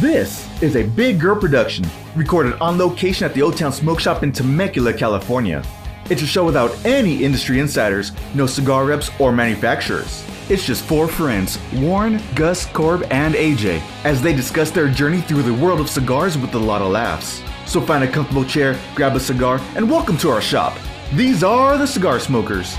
This is a Big Girl production recorded on location at the Old Town Smoke Shop in Temecula, California. It's a show without any industry insiders, no cigar reps or manufacturers. It's just four friends, Warren, Gus, Corb, and AJ, as they discuss their journey through the world of cigars with a lot of laughs. So find a comfortable chair, grab a cigar, and welcome to our shop. These are the Cigar Smokers.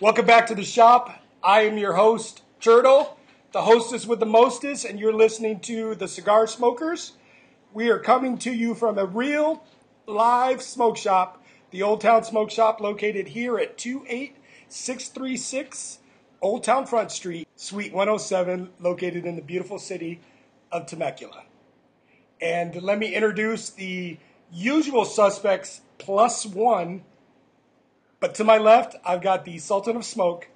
Welcome back to the shop. I am your host, Turtle, the hostess with the mostest, and you're listening to the Cigar Smokers. We are coming to you from a real live smoke shop, the Old Town Smoke Shop, located here at 28636 Old Town Front Street, Suite 107, located in the beautiful city of Temecula. And let me introduce the usual suspects plus one. But to my left, I've got the Sultan of Smoke,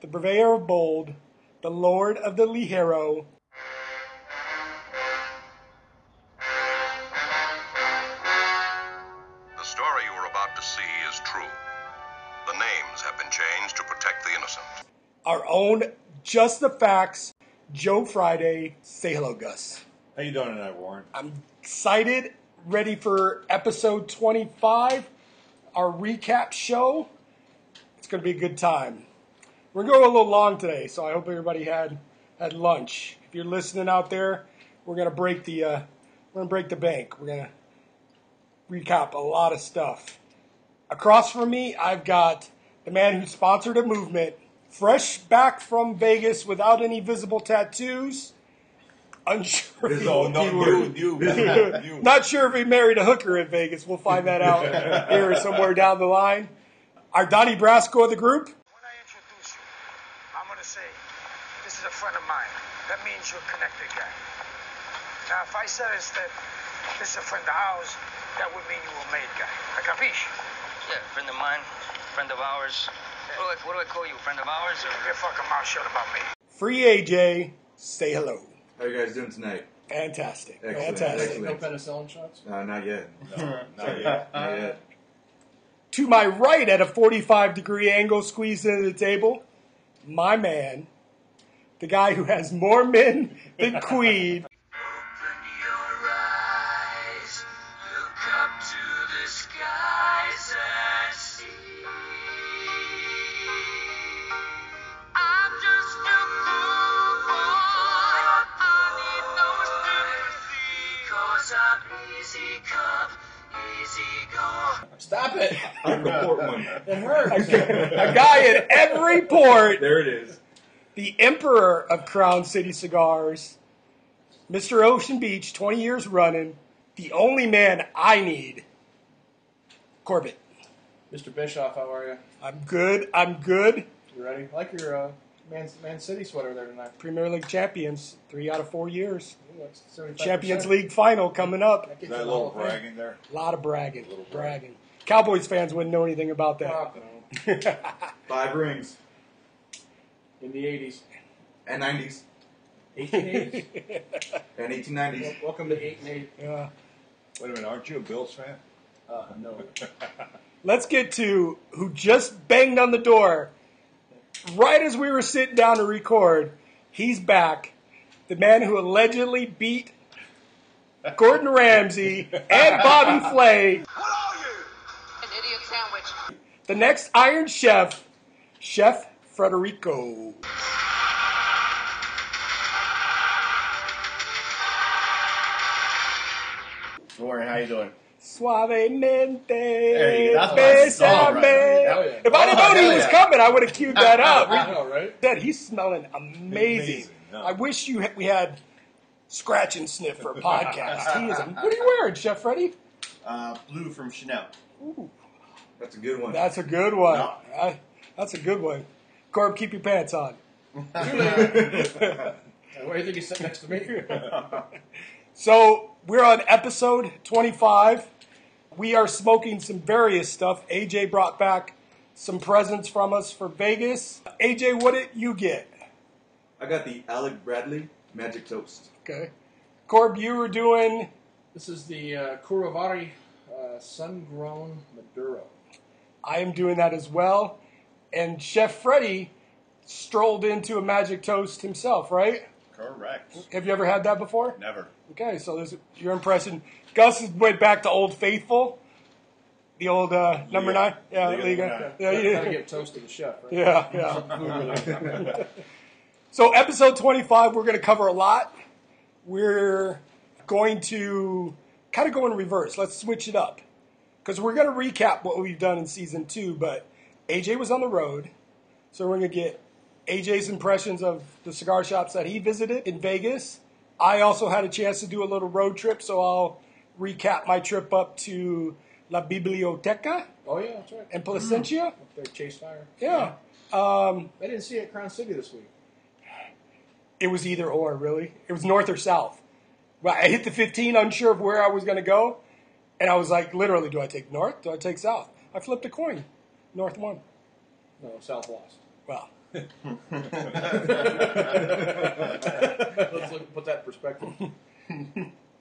the Purveyor of Bold, the Lord of the Ligero, the story you are about to see is true. The names have been changed to protect the innocent. Our own Just the Facts, Joe Friday. Say hello, Gus. How you doing tonight, Warren? I'm excited, ready for episode 25. Our recap show. It's going to be a good time. We're going a little long today, so I hope everybody had lunch. If you're listening out there, we're going to break the bank. We're going to recap a lot of stuff. Across from me, I've got the man who sponsored a movement, fresh back from Vegas without any visible tattoos. Unsure. Not sure if he married a hooker in Vegas. We'll find that out here somewhere down the line. Our Donnie Brasco of the group. When I introduce you, I'm going to say, this is a friend of mine. That means you're a connected guy. Now, if I said instead, this is a friend of ours, that would mean you were a made guy. I capiche? Yeah, friend of mine, friend of ours. Yeah. What do I call you, friend of ours? Or... You're fucking mouth shut about me. Free AJ, say hello. How are you guys doing tonight? Fantastic. Excellent. Fantastic. No penicillin shots? No, not yet. No, not yet. To my right at a 45-degree angle squeezed into the table, my man, the guy who has more men than Queen. Stop it. I'm the port one. It hurts. A guy in every port. There it is. The emperor of Crown City Cigars, Mr. Ocean Beach, 20 years running, the only man I need, Corbett. Mr. Bischoff, how are you? I'm good. You ready? I like your Man City sweater there tonight. Premier League champions, 3 out of 4 years. Ooh, Champions League final coming up. Is that a little bragging there? A lot of bragging. Bragging. Cowboys fans wouldn't know anything about that. No. 5 rings. In the 80s. And 90s. 1880s. And 1890s. Welcome to 8 and 8. Wait a minute, aren't you a Bills fan? No. Let's get to who just banged on the door. Right as we were sitting down to record, he's back. The man who allegedly beat Gordon Ramsay and Bobby Flay. The next Iron Chef, Chef Federico. Warren, how you doing? Suavemente. Hey, that's my song, right? Yeah. If I didn't know he was coming, I would have queued that up. I know, right? That he's smelling amazing. No. I wish we had Scratch and Sniff for a podcast. He is. What are you wearing, Chef Freddy? Blue from Chanel. Ooh. That's a good one. That's a good one. No. That's a good one. Corb, keep your pants on. Why do you think he's sitting next to me? So we're on episode 25. We are smoking some various stuff. AJ brought back some presents from us for Vegas. AJ, what did you get? I got the Alec Bradley Magic Toast. Okay. Corb, you were doing... This is the Kurovari Sun-Grown Maduro. I am doing that as well. And Chef Freddy strolled into a Magic Toast himself, right? Correct. Have you ever had that before? Never. Okay, so this, your impression. Gus went back to Old Faithful, the old number 9. Yeah, Liga. Yeah, gotta give toast to the chef, right? Yeah. So episode 25, we're going to cover a lot. We're going to kind of go in reverse. Let's switch it up because we're going to recap what we've done in season 2, but AJ was on the road, so we're going to get AJ's impressions of the cigar shops that he visited in Vegas. I also had a chance to do a little road trip, so I'll recap my trip up to La Biblioteca. Oh, yeah, that's right. And Placentia. Up there, Chase Fire. Yeah. I didn't see it at Crown City this week. It was either or, really. It was north or south. But I hit the 15, unsure of where I was going to go, and I was like, literally, do I take north? Do I take south? I flipped a coin. North won. No, south lost. Well. Let's put that in perspective.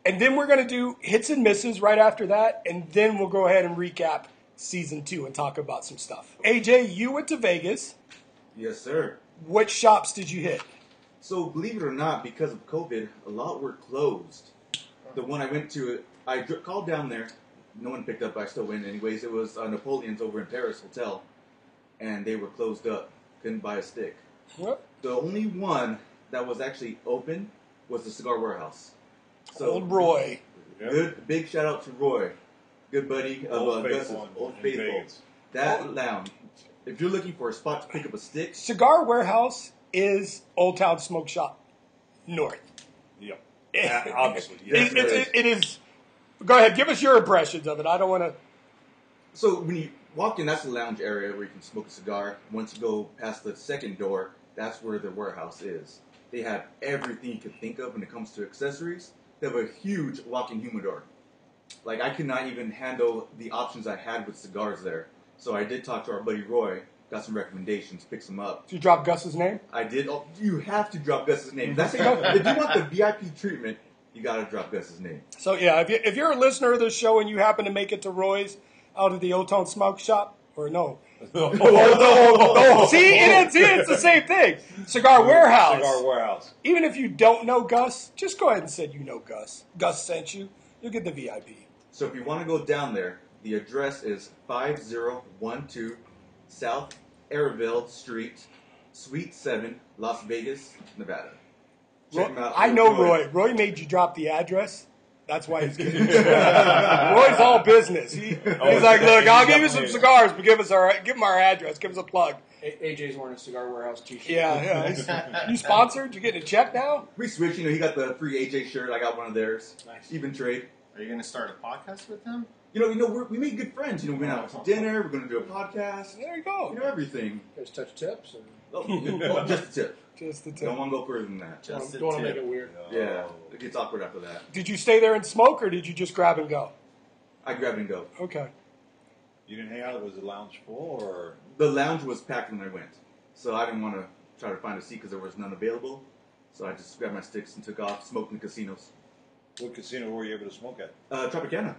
And then we're going to do hits and misses right after that, and then we'll go ahead and recap season 2 and talk about some stuff. AJ, you went to Vegas. Yes, sir. What shops did you hit? So, believe it or not, because of COVID, a lot were closed. The one I went to, I called down there. No one picked up. I still went anyways. It was Napoleon's over in Paris Hotel, and they were closed up. Couldn't buy a stick. What? The only one that was actually open was the Cigar Warehouse. So, old Roy. Good, big shout out to Roy. Good buddy of Gus's. Old Faithful. That lounge. If you're looking for a spot to pick up a stick. Cigar Warehouse is Old Town Smoke Shop North. Yep. Yeah, obviously. Yes, it is. Go ahead. Give us your impressions of it. I don't want to. So when you walk in, that's the lounge area where you can smoke a cigar. Once you go past the second door, that's where the warehouse is. They have everything you can think of when it comes to accessories. They have a huge walk-in humidor. Like, I could not even handle the options I had with cigars there. So I did talk to our buddy Roy, got some recommendations, picked some up. Did you drop Gus's name? I did. Oh, you have to drop Gus's name. That's if you want the VIP treatment, you got to drop Gus's name. So, yeah, if you're a listener of this show and you happen to make it to Roy's out of the Old Town Smoke Shop, or no. It's the same thing. Cigar Warehouse. Even if you don't know Gus, just go ahead and say you know Gus. Gus sent you. You'll get the VIP. So if you want to go down there, the address is 5012 South Airville Street, Suite 7, Las Vegas, Nevada. I know Roy. Roy made you drop the address. That's why he's giving you Roy's all business. He's like, look, I'll give you some cigars, but give him our address. Give us a plug. AJ's wearing a Cigar Warehouse t-shirt. Yeah. You sponsored? You getting a check now? We switched. You know, he got the free AJ shirt. I got one of theirs. Nice. Even trade. Are you going to start a podcast with him? You know, we made good friends. You know, we went out to dinner. We're going to do a podcast. There you go. You know, everything. There's touch tips. Or... Oh, just a tip. Just the tip. Don't want to go further than that. Don't want to make it weird. No. Yeah, it gets awkward after that. Did you stay there and smoke, or did you just grab and go? I grabbed and go. Okay. You didn't hang out? Was the lounge full, or? The lounge was packed when I went, so I didn't want to try to find a seat because there was none available. So I just grabbed my sticks and took off, smoked in the casinos. What casino were you able to smoke at? Tropicana.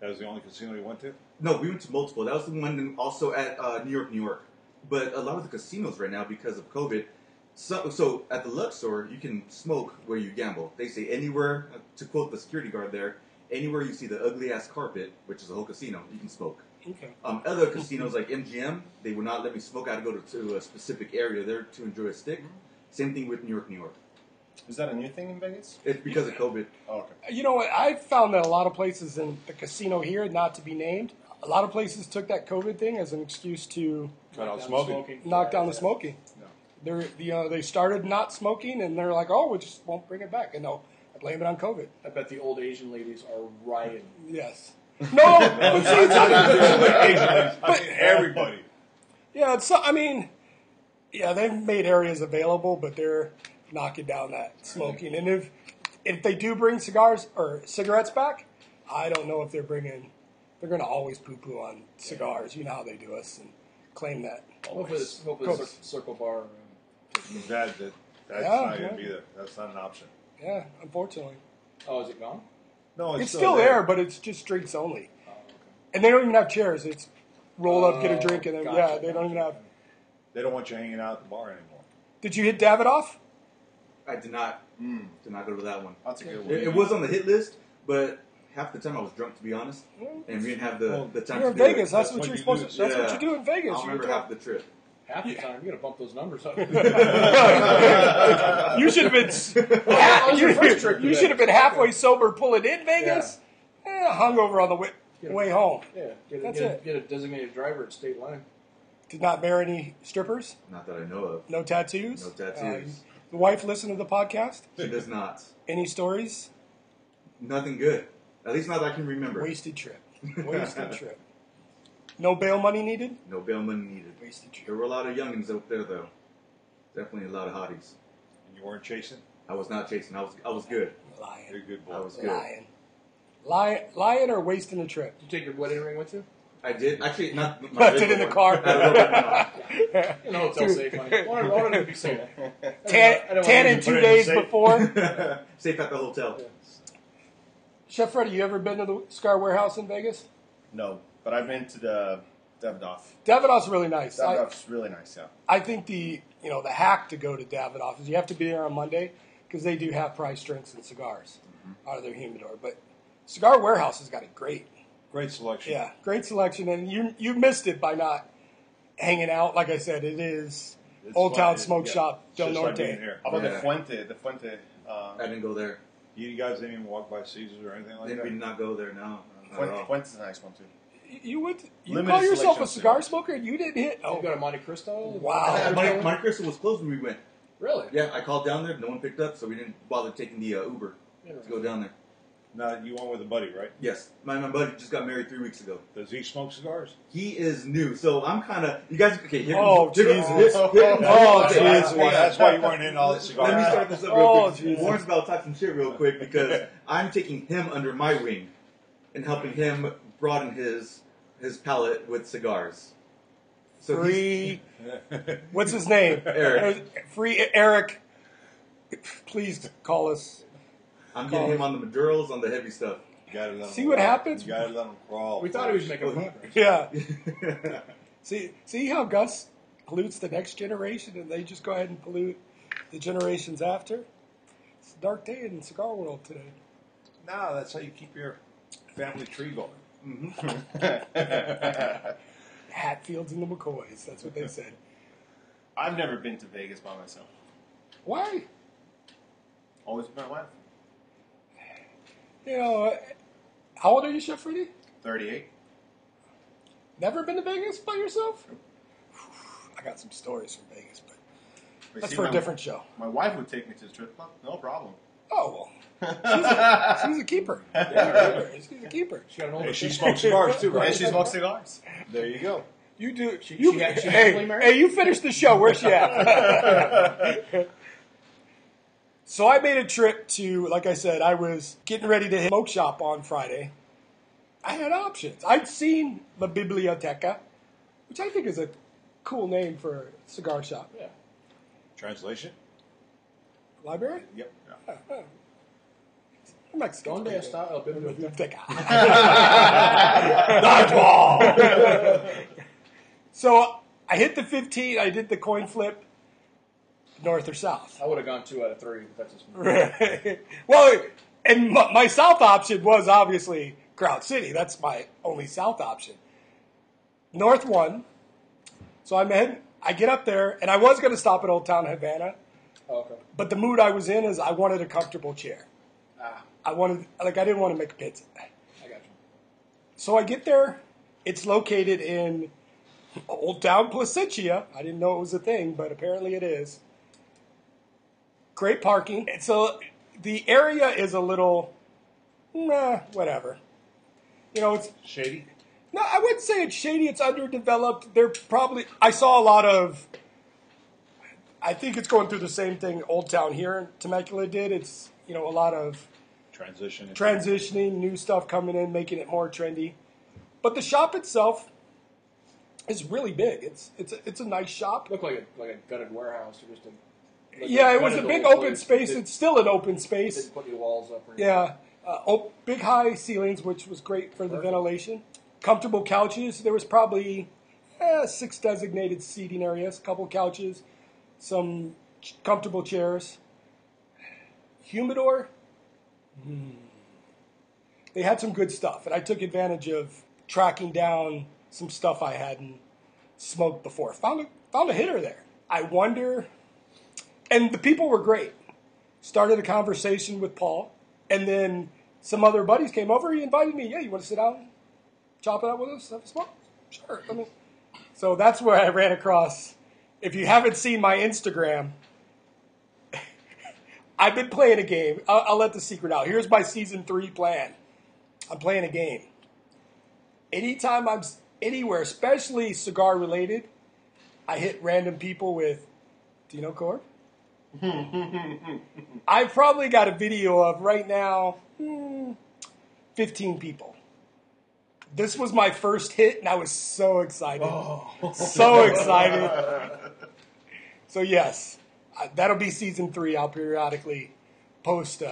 That was the only casino you went to? No, we went to multiple. That was the one also at New York. But a lot of the casinos right now, because of COVID, so at the Luxor, you can smoke where you gamble. They say anywhere, to quote the security guard there, anywhere you see the ugly-ass carpet, which is a whole casino, you can smoke. Okay. Other casinos like MGM, they would not let me smoke. I had to go to a specific area there to enjoy a stick. Same thing with New York. Is that a new thing in Vegas? It's because of COVID. Oh, okay. You know what? I found that a lot of places in the casino here, not to be named, a lot of places took that COVID thing as an excuse to knock down the smoking. No. They started not smoking, and they're like, oh, we just won't bring it back. And no, I blame it on COVID. I bet the old Asian ladies are rioting. Yes. No, but see, everybody. Yeah, it's, I mean, yeah, they've made areas available, but they're knocking down that smoking. And if they do bring cigars or cigarettes back, I don't know if they're bringing. They're going to always poo-poo on cigars. You know how they do us and claim that. Hopefully the Circle Bar. That's not going to be there. That's not an option. Yeah, unfortunately. Oh, is it gone? No, it's still there, but it's just drinks only. Oh, okay. And they don't even have chairs. It's roll up, get a drink, and then they don't even have. They don't want you hanging out at the bar anymore. Did you hit Davidoff? I did not. Did not go to that one. That's a good one. It was on the hit list, but half the time I was drunk, to be honest, and we didn't have the time. You're in Vegas. That's what you're supposed to. That's what you do in Vegas. I remember half the trip. Half the time, you're going to bump those numbers up. You should have been you should have been halfway sober pulling in Vegas, hungover on the way home. Yeah, get a designated driver at state line. Did not marry any strippers? Not that I know of. No tattoos? No tattoos. The wife listen to the podcast? She does not. Any stories? Nothing good. At least not that I can remember. Wasted trip. Wasted trip. No bail money needed? No bail money needed. Wasted trip. There were a lot of youngins out there, though. Definitely a lot of hotties. And you weren't chasing? I was not chasing. I was good. Lying. You're a good boy. I was good. Lying or wasting a trip? Did you take your wedding ring with you? I did. Actually, not my left it in the car. In a hotel safe. I wanted to be safe. 10 and 2 days before. Safe at the hotel. Yeah. Chef Freddy, you ever been to the Cigar Warehouse in Vegas? No, but I've been to the Davidoff. Davidoff's really nice. Davidoff's really nice, yeah. I think the hack to go to Davidoff is you have to be there on Monday because they do have half-price drinks and cigars out of their humidor. But Cigar Warehouse has got a great selection. Yeah, great selection, and you missed it by not hanging out. Like I said, it's Old Town Smoke Shop Del Norte. How about the Fuente? The Fuente. I didn't go there. You guys didn't even walk by Caesars or anything like that? We did not go there, no. Fuente's a nice one, too. You call yourself a cigar smoker and you didn't hit? Oh, you got a Monte Cristo? Wow. Monte Cristo was closed when we went. Really? Yeah, I called down there. No one picked up, so we didn't bother taking the Uber to go down there. Now, you went with a buddy, right? Yes. My buddy just got married 3 weeks ago. Does he smoke cigars? He is new, so I'm kind of... You guys... Okay, here... Oh, Jesus. Oh, Jesus. That's why you weren't in all the cigars. Let me start this up real quick. Jesus. Warren's about to talk some shit real quick because I'm taking him under my wing and helping him broaden his palate with cigars. So Free... What's his name? Eric. Free Eric. Please call us... I'm getting him on the Maduros, on the heavy stuff. See what happens? You gotta let him crawl. We thought he was making progress. Yeah. See how Gus pollutes the next generation, and they just go ahead and pollute the generations after? It's a dark day in the cigar world today. No, that's how you keep your family tree going. Hatfields and the McCoys, that's what they said. I've never been to Vegas by myself. Why? Always been my wife. You know, how old are you, Chef Freddy? 38. Never been to Vegas by yourself? I got some stories from Vegas, but that's for a different show. My wife would take me to the strip club, no problem. Oh, well. She's a keeper. She's a keeper. She got an older. She smokes cigars, too, right? And she smokes cigars. There you go. You do. She hey, you finish the show. Where's she at? So I made a trip to, like I said, I was getting ready to hit Smoke Shop on Friday. I had options. I'd seen La Biblioteca, which I think is a cool name for a cigar shop. Yeah. Translation? Library? Yep. Yeah. I'm Mexican. Donde está la biblioteca? Dodgeball! So I hit the 15. I did the coin flip. North or south? I would have gone 2 out of 3. That's just right. Well, and my south option was obviously Crowd City. That's my only south option. North won, so I get up there, and I was going to stop at Old Town Havana. Okay. But the mood I was in is I wanted a comfortable chair. I didn't want to make a pizza. I got you. So I get there. It's located in Old Town Placentia. I didn't know it was a thing, but apparently it is. Great parking. And so the area is a little, whatever. You know, it's shady. No, I wouldn't say it's shady. It's underdeveloped. I saw a lot of, I think it's going through the same thing Old Town here in Temecula did. It's, you know, a lot of transitioning, new stuff coming in, making it more trendy. But the shop itself is really big. It's a nice shop. Looked like a gutted warehouse or just a it was a big open space. It's still an open space. Didn't put any walls up or anything. Yeah. Big high ceilings, which was great for the ventilation. Comfortable couches. There was probably 6 designated seating areas, a couple couches, some comfortable chairs. Humidor. They had some good stuff, and I took advantage of tracking down some stuff I hadn't smoked before. Found a hitter there. I wonder, and the people were great. Started a conversation with Paul, and then some other buddies came over. He invited me. Yeah, you want to sit down? Chop it up with us? Have a smoke? Sure. So that's where I ran across. If you haven't seen my Instagram, I've been playing a game. I'll let the secret out. Here's my season 3 plan. I'm playing a game. Anytime I'm anywhere, especially cigar related, I hit random people with, do you know Corb? I've probably got a video of right now 15 people. This was my first hit, and I was so excited. Oh. So excited. So, yes, that'll be season 3. I'll periodically post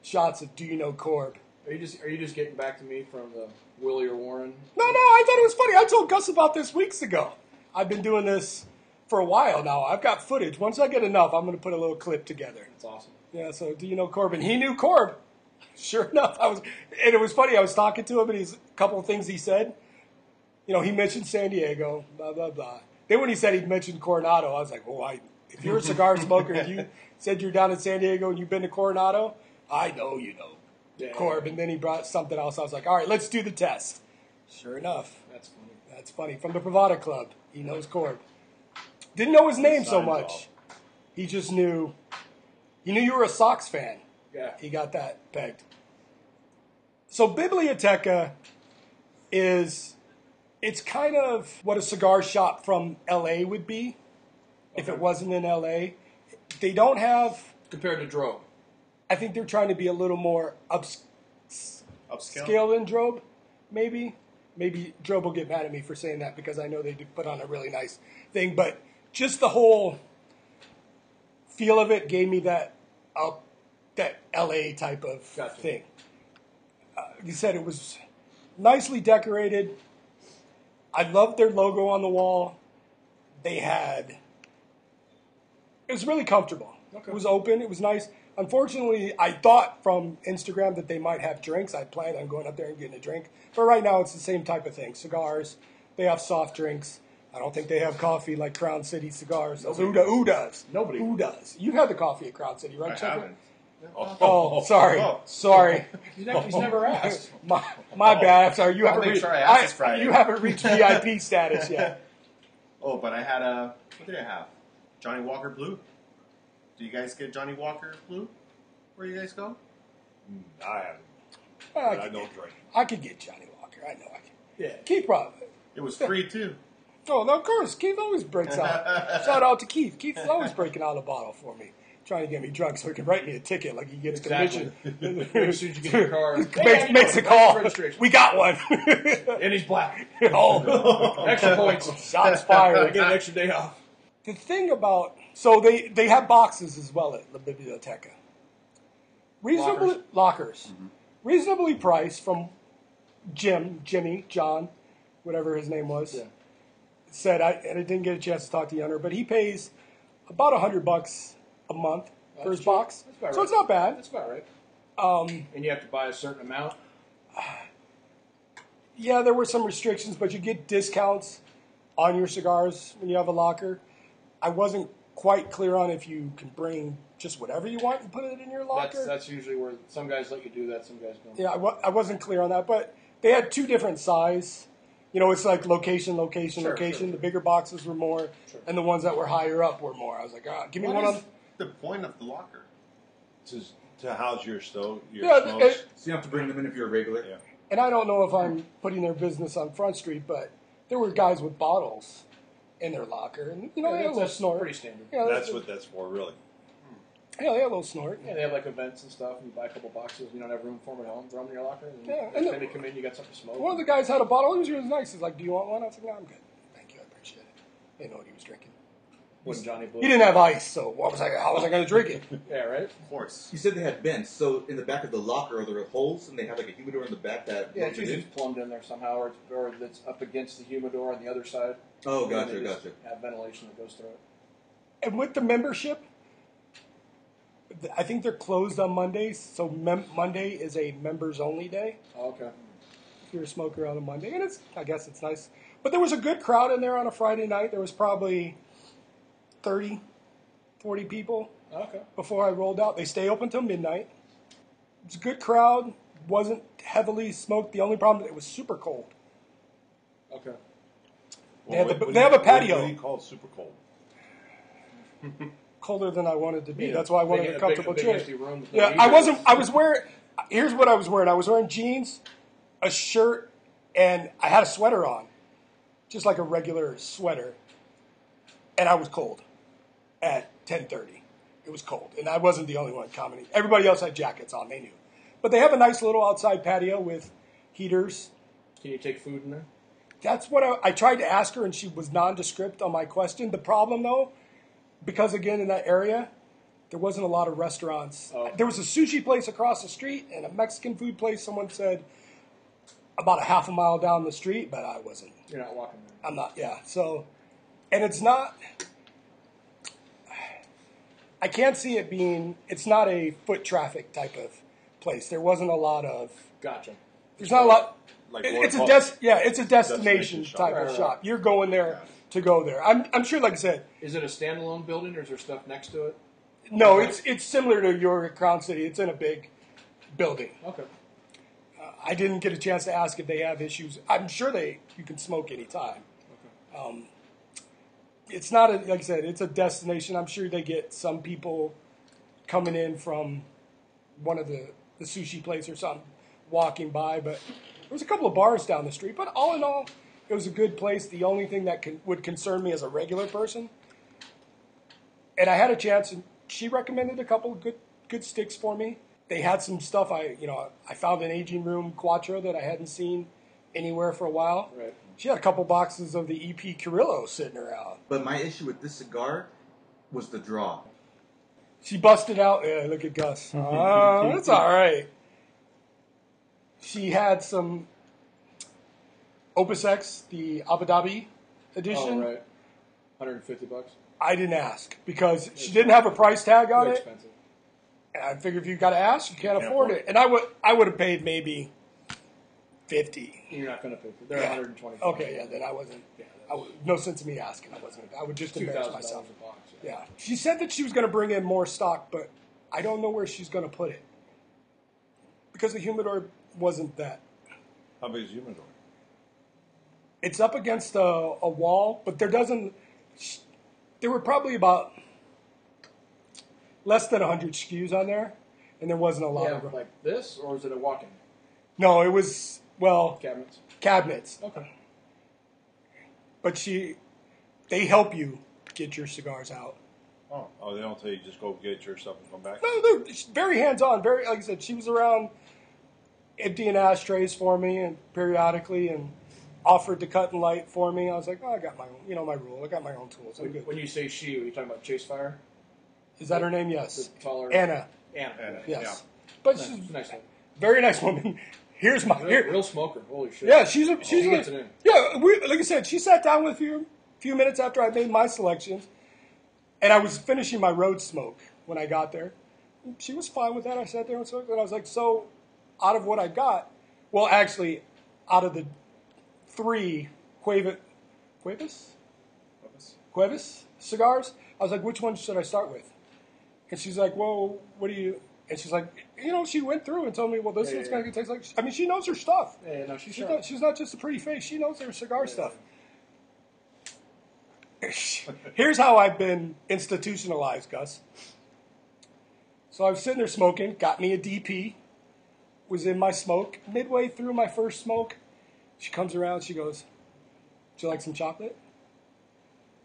shots of Do You Know Corb. Are you just getting back to me from the Willie or Warren? No, I thought it was funny. I told Gus about this weeks ago. I've been doing this for a while now. I've got footage. Once I get enough, I'm going to put a little clip together. That's awesome. Yeah, so Do You Know Corb? He knew Corb. Sure enough, and it was funny. I was talking to him, and a couple of things he said. You know, he mentioned San Diego, blah blah blah. Then when he said he mentioned Coronado, I was like, "Well, if you're a cigar smoker and you said you're down in San Diego and you've been to Coronado, I know you know Corb." And then he brought something else. I was like, "All right, let's do the test." Sure enough, that's funny. From the Bravada Club, he knows Corb. Didn't know his name so much. Off. He just knew. He knew you were a Sox fan. Yeah. He got that pegged. So Biblioteca it's kind of what a cigar shop from L.A. would be if it wasn't in L.A. They don't have... Compared to Drobe. I think they're trying to be a little more upscale than Drobe, maybe. Maybe Drobe will get mad at me for saying that because I know they put on a really nice thing. But just the whole feel of it gave me that that LA type of thing. You said it was nicely decorated. I loved their logo on the wall. It was really comfortable. Okay. It was open. It was nice. Unfortunately, I thought from Instagram that they might have drinks. I planned on going up there and getting a drink. But right now, it's the same type of thing. Cigars. They have soft drinks. I don't think they have coffee like Crown City Cigars. Who does? Nobody. Who does? You've had the coffee at Crown City, right? I haven't. Oh, sorry. Sorry. He's never asked. My bad. I'm sorry. You haven't reached VIP status yet. Oh, but I had what did I have? Johnny Walker Blue. Do you guys get Johnny Walker Blue? Where do you guys go? I haven't. I don't drink. I could get Johnny Walker. I know I can. Yeah. Keith probably. It was free, too. Oh, no, of course. Keith always breaks out. Shout out to Keith. Keith's always breaking out a bottle for me. Trying to get me drunk so he can write me a ticket like he gets commission. As soon as you get your car. Makes a call. We got one. And he's black. Oh. Extra points. Shots fired. I get an extra day off. The thing about... So they have boxes as well at La Biblioteca. Lockers. Mm-hmm. Reasonably priced from John, whatever his name was. Yeah. Said, and I didn't get a chance to talk to Yunner, but he pays about $100 a month for his box. So it's not bad. That's about right. And you have to buy a certain amount? Yeah, there were some restrictions, but you get discounts on your cigars when you have a locker. I wasn't quite clear on if you can bring just whatever you want and put it in your locker. That's usually where some guys let you do that, some guys don't. Yeah, I wasn't clear on that, but they had two different size. You know, it's like location. Sure. The bigger boxes were more, and the ones that were higher up were more. I was like, give me one of them. The point of the locker to house your stove. So you have to bring them in if you're a regular. Yeah. And I don't know if I'm putting their business on Front Street, but there were guys with bottles in their locker, and you know they had a little snort. Pretty standard. Yeah, that's what that's for, really. Yeah, they had a little snort. Yeah, they have like events and stuff, and you buy a couple boxes, you don't have room for them at home, throw them in your locker, and then they come in, you got something to smoke. One of the guys had a bottle. He was nice. He's like, "Do you want one?" I was like, "No, I'm good. Thank you, I appreciate it." They didn't know what he was drinking. Wasn't Johnny Blue? He didn't have ice, so how was I going to drink it? Yeah, right? Of course. You said they had vents, so in the back of the locker, are there holes, and they have like a humidor in the back that... Yeah, it's usually plumbed in there somehow, or it's up against the humidor on the other side. Oh, gotcha. Have ventilation that goes through it. And with the membership, I think they're closed on Mondays, so Monday is a members-only day. Oh, okay. If you're a smoker on a Monday, and I guess it's nice. But there was a good crowd in there on a Friday night. There was probably 30, 40 people before I rolled out. They stay open till midnight. It was a good crowd. Wasn't heavily smoked. The only problem, it was super cold. Okay. They have a patio. What do you call super cold? Colder than I wanted to be. Yeah. That's why I wanted a comfortable chair. Yeah, here's what I was wearing. I was wearing jeans, a shirt, and I had a sweater on. Just like a regular sweater. And I was cold at 10:30. It was cold. And I wasn't the only one commenting. Everybody else had jackets on. They knew. But they have a nice little outside patio with heaters. Can you take food in there? That's what I tried to ask her, and she was nondescript on my question. The problem, though, because, again, in that area, there wasn't a lot of restaurants. Oh. There was a sushi place across the street and a Mexican food place, someone said, about a half a mile down the street, but I wasn't. You're not walking there. I'm not, yeah. So, and it's not, I can't see it being, it's not a foot traffic type of place. There wasn't a lot of. Gotcha. There's not a lot. Like it's a destination type of shop. You're going there to go there. I'm sure, like I said. Is it a standalone building, or is there stuff next to it? No, it's similar to your Crown City. It's in a big building. Okay. I didn't get a chance to ask if they have issues. I'm sure you can smoke anytime. Okay. It's not like I said. It's a destination. I'm sure they get some people coming in from one of the sushi place or something, walking by, but. There was a couple of bars down the street, but all in all, it was a good place. The only thing that would concern me as a regular person, and I had a chance, and she recommended a couple of good sticks for me. They had some stuff. I found an aging room Quattro that I hadn't seen anywhere for a while. Right. She had a couple boxes of the EP Carrillo sitting around. But my issue with this cigar was the draw. She busted out. Yeah, look at Gus. Oh, that's all right. She had some Opus X, the Abu Dhabi edition. Oh, right. $150. I didn't ask because she didn't have a price tag on it. Expensive. And I figured if you got to ask, you can't afford it. And I would have paid maybe $50. You're not going to pay. They're $120. Okay, yeah. Then I wasn't. Yeah, no sense of me asking. I wasn't. I would just embarrass myself. A box, yeah. She said that she was going to bring in more stock, but I don't know where she's going to put it because the humidor. Wasn't that. How big is humidor? It's up against a wall, but there were probably about less than 100 SKUs on there, and there wasn't a lot of room. Like this, or is it a walk-in? No, it was, Cabinets. Cabinets. Okay. But they help you get your cigars out. Oh, they don't tell you just go get your stuff and come back? No, they're very hands-on. Very, like I said, she was around... emptying ashtrays for me and periodically and offered to cut and light for me. I was like, I got my own, my rule. I got my own tools. I'm good. When you say she, are you talking about Chase Fire? Is that her name? Yes. Taller Anna. Yes. Yeah. But she's nice very nice woman. Here's my... Real smoker. Holy shit. Yeah, like I said, she sat down with you a few minutes after I made my selections, and I was finishing my road smoke when I got there. She was fine with that. I sat there and smoked, and I was like, so... out of what I got, out of the three Cuevas cigars, I was like, which one should I start with? And she's like, well, what do you... And she's like, you know, she went through and told me, well, this one's going to taste like... I mean, she knows her stuff. Yeah, no, she's not just a pretty face. She knows her cigar stuff. Here's how I've been institutionalized, Gus. So I was sitting there smoking, got me a DP, was in my smoke. Midway through my first smoke, she comes around, she goes, "Would you like some chocolate?"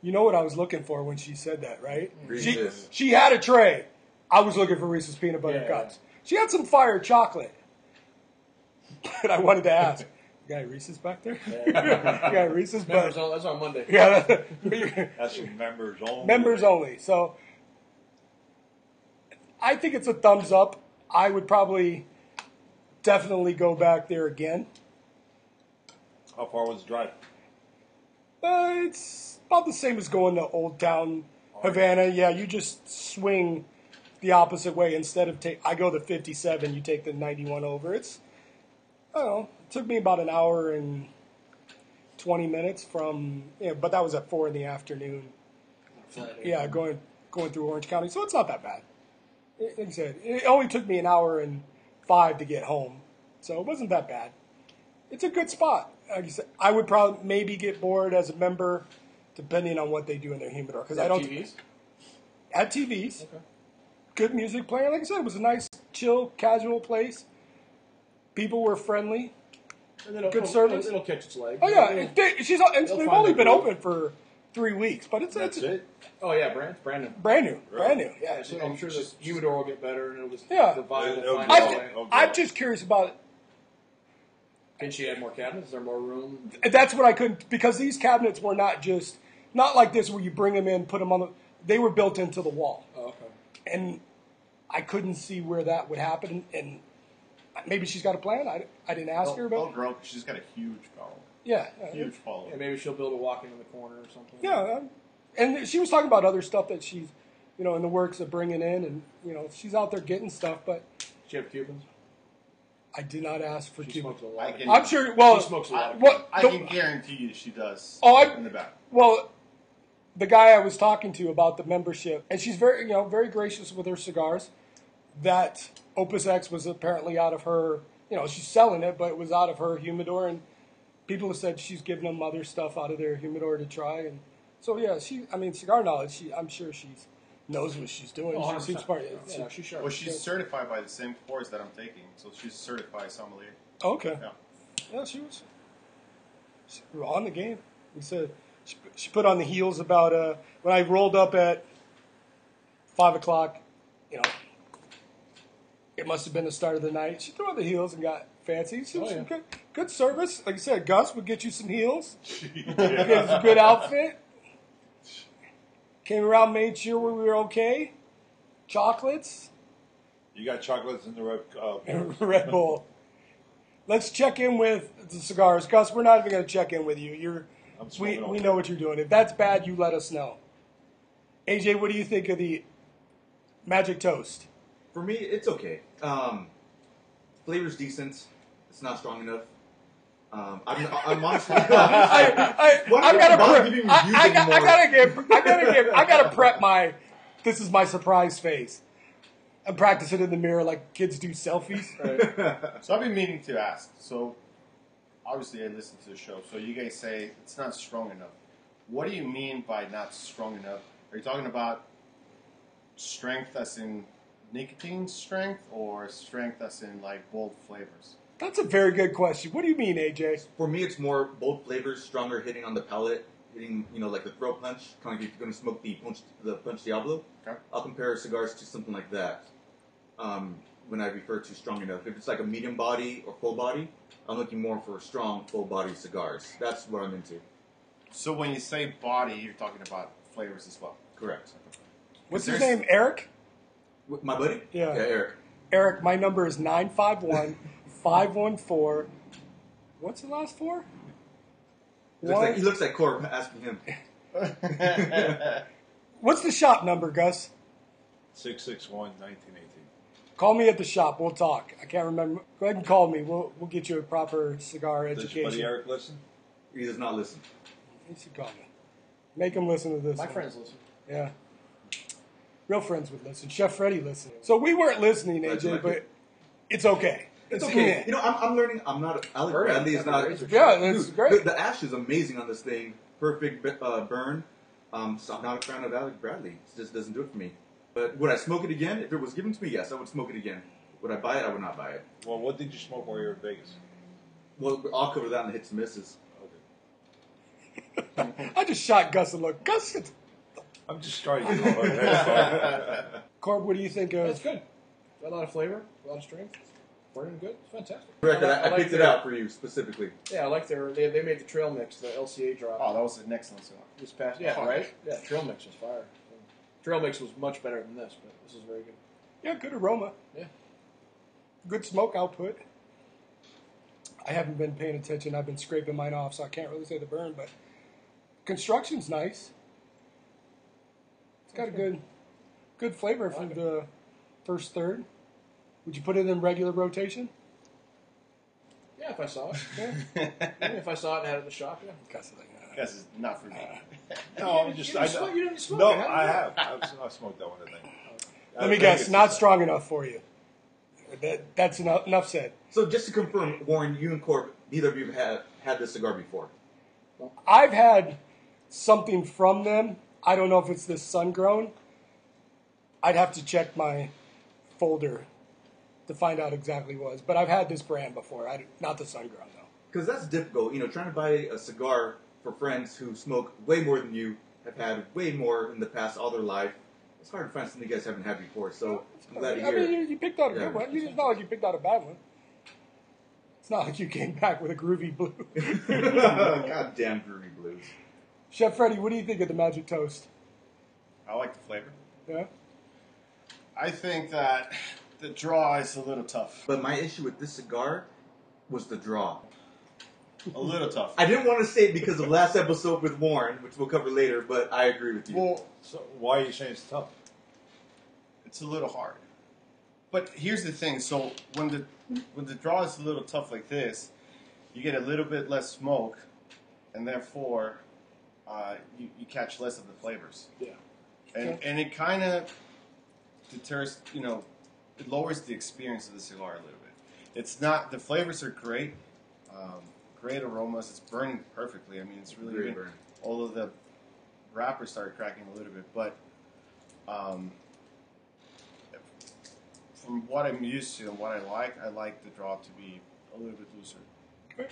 You know what I was looking for when she said that, right? Reese's. She had a tray. I was looking for Reese's Peanut Butter Cups. She had some fire chocolate. But I wanted to ask, you got Reese's back there? Yeah. You got Reese's back there? That's on Monday. Yeah. That's members only. Members only. So I think it's a thumbs up. I would probably definitely go back there again. How far was the drive? It's about the same as going to Old Town Havana. Yeah, you just swing the opposite way. Instead of I go the 57, you take the 91 over. It's, I don't know, it took me about an hour and 20 minutes from, you know, but that was at 4 in the afternoon. Yeah, going through Orange County, so it's not that bad. Like I said, it only took me an hour and 5 to get home, so it wasn't that bad. It's a good spot. Like I said, I would probably maybe get bored as a member, depending on what they do in their humidor. Because I don't TVs? At TVs, okay. Good music player. Like I said, it was a nice, chill, casual place. People were friendly. And good service. It'll catch its legs. Oh yeah, they've only been open for 3 weeks, but it's Oh yeah, brand new, right. Yeah, so I'm sure the humidor will get better, and it'll just the vibe will find its way. I'm just curious about it. Can she add more cabinets? Is there more room? That's what I couldn't, because these cabinets were not like this where you bring them in, put them on the, they were built into the wall. Oh, okay. And I couldn't see where that would happen, and maybe she's got a plan. I didn't ask her about it. Oh, girl, she's got a huge following. Yeah. Huge following. Yeah, maybe she'll build a walk-in in the corner or something. Yeah, and she was talking about other stuff that she's, you know, in the works of bringing in, and, you know, she's out there getting stuff, but... Does she have Cubans? I did not ask for Cuban. I'm sure. Well, she smokes a lot. I can guarantee you she does. Oh, in the back. Well, the guy I was talking to about the membership, and she's very, very gracious with her cigars. That Opus X was apparently out of her. You know, she's selling it, but it was out of her humidor, and people have said she's giving them other stuff out of their humidor to try, and so yeah, cigar knowledge. I'm sure she's knows what she's doing. Oh, she's smart. Yeah, she's sharp. Well, she's certified by the same course that I'm taking, so she's certified sommelier. Okay. Yeah, she was on the game. We said she put on the heels about when I rolled up at 5 o'clock. You know, it must have been the start of the night. She threw on the heels and got fancy. She was good service. Like I said, Gus would get you some heels. It was a good outfit. Came around, made sure we were okay. Chocolates. You got chocolates in the Red Bull. Let's check in with the cigars. Gus, we're not even going to check in with you. We know what you're doing. If that's bad, you let us know. AJ, what do you think of the Magic Toast? For me, it's okay. Flavor's decent. It's not strong enough. I'm honestly. I gotta prep my. This is my surprise face. I'm practicing in the mirror like kids do selfies. Right. So I've been meaning to ask. So obviously I listen to the show. So you guys say it's not strong enough. What do you mean by not strong enough? Are you talking about strength as in nicotine strength, or strength as in like bold flavors? That's a very good question. What do you mean, AJ? For me, it's more bold flavors, stronger hitting on the palate, hitting, like the throat punch. Kind of if you're going to smoke the Punch Diablo. Okay. I'll compare cigars to something like that when I refer to strong enough. If it's like a medium body or full body, I'm looking more for strong, full body cigars. That's what I'm into. So when you say body, you're talking about flavors as well? Correct. What's his name, Eric? My buddy? Yeah. Yeah, Eric. Eric, my number is 951. 514. What's the last four? He looks like Corp. Asking him. What's the shop number, Gus? 661-1918. Call me at the shop. We'll talk. I can't remember. Go ahead and call me. We'll get you a proper cigar education. Does your buddy Eric listen? He does not listen. He should call me. Make him listen to this. My friends listen. Yeah. Real friends would listen. Chef Freddie listened. So we weren't listening, AJ, but it's okay. It's okay. You know, I'm learning. I'm not. Alec Bradley is not. Yeah, it's great. The ash is amazing on this thing. Perfect burn. So I'm not a fan of Alec Bradley. It just doesn't do it for me. But would I smoke it again? If it was given to me, yes, I would smoke it again. Would I buy it? I would not buy it. Well, what did you smoke while you were in Vegas? Well, I'll cover that in the hits and misses. Okay. I just shot Gus and look. Gus. I'm just trying to get all over that. Corb, what do you think of? It's good. A lot of flavor, a lot of strength. Burning good. It's fantastic. Correct. I picked it out for you specifically. Yeah, I like their. They made the trail mix, the LCA drop. Oh, that was an excellent song. This past. Yeah, oh, right? Yeah, trail mix was fire. So, trail mix was much better than this, but this is very good. Yeah, good aroma. Yeah. Good smoke output. I haven't been paying attention. I've been scraping mine off, so I can't really say the burn, but construction's nice. It's got a good flavor from the first third. Would you put it in regular rotation? Yeah, if I saw it. Yeah. If I saw it and had it in the shop, yeah. Guess it's not for me. No, I'm just... You didn't smoke it. No, I have. I smoked that one, I think. Let me guess. Not strong enough for you. That's enough said. So just to confirm, Warren, you and Corp, neither of you have had this cigar before. I've had something from them. I don't know if it's this sun-grown. I'd have to check my folder to find out exactly what it was. But I've had this brand before. Not the sun-grown, though. Because that's difficult. You know, trying to buy a cigar for friends who smoke way more than you, have had way more in the past all their life. It's hard to find something you guys haven't had before. So I'm glad to hear. I mean, you picked out a good one. It's not like you picked out a bad one. It's not like you came back with a groovy blue. Goddamn groovy blues. Chef Freddie, what do you think of the Magic Toast? I like the flavor. Yeah? I think that the draw is a little tough. But my issue with this cigar was the draw. A little tough. I didn't want to say it because of last episode with Warren, which we'll cover later, but I agree with you. Well, so why are you saying it's tough? It's a little hard. But here's the thing. So when the draw is a little tough like this, you get a little bit less smoke, and therefore... you catch less of the flavors. Yeah. And it kind of deters, you know, it lowers the experience of the cigar a little bit. It's not, the flavors are great, great aromas. It's burning perfectly. I mean, it's really good. Burn. Although the wrapper started cracking a little bit, but from what I'm used to and what I like the draw to be a little bit looser. Okay.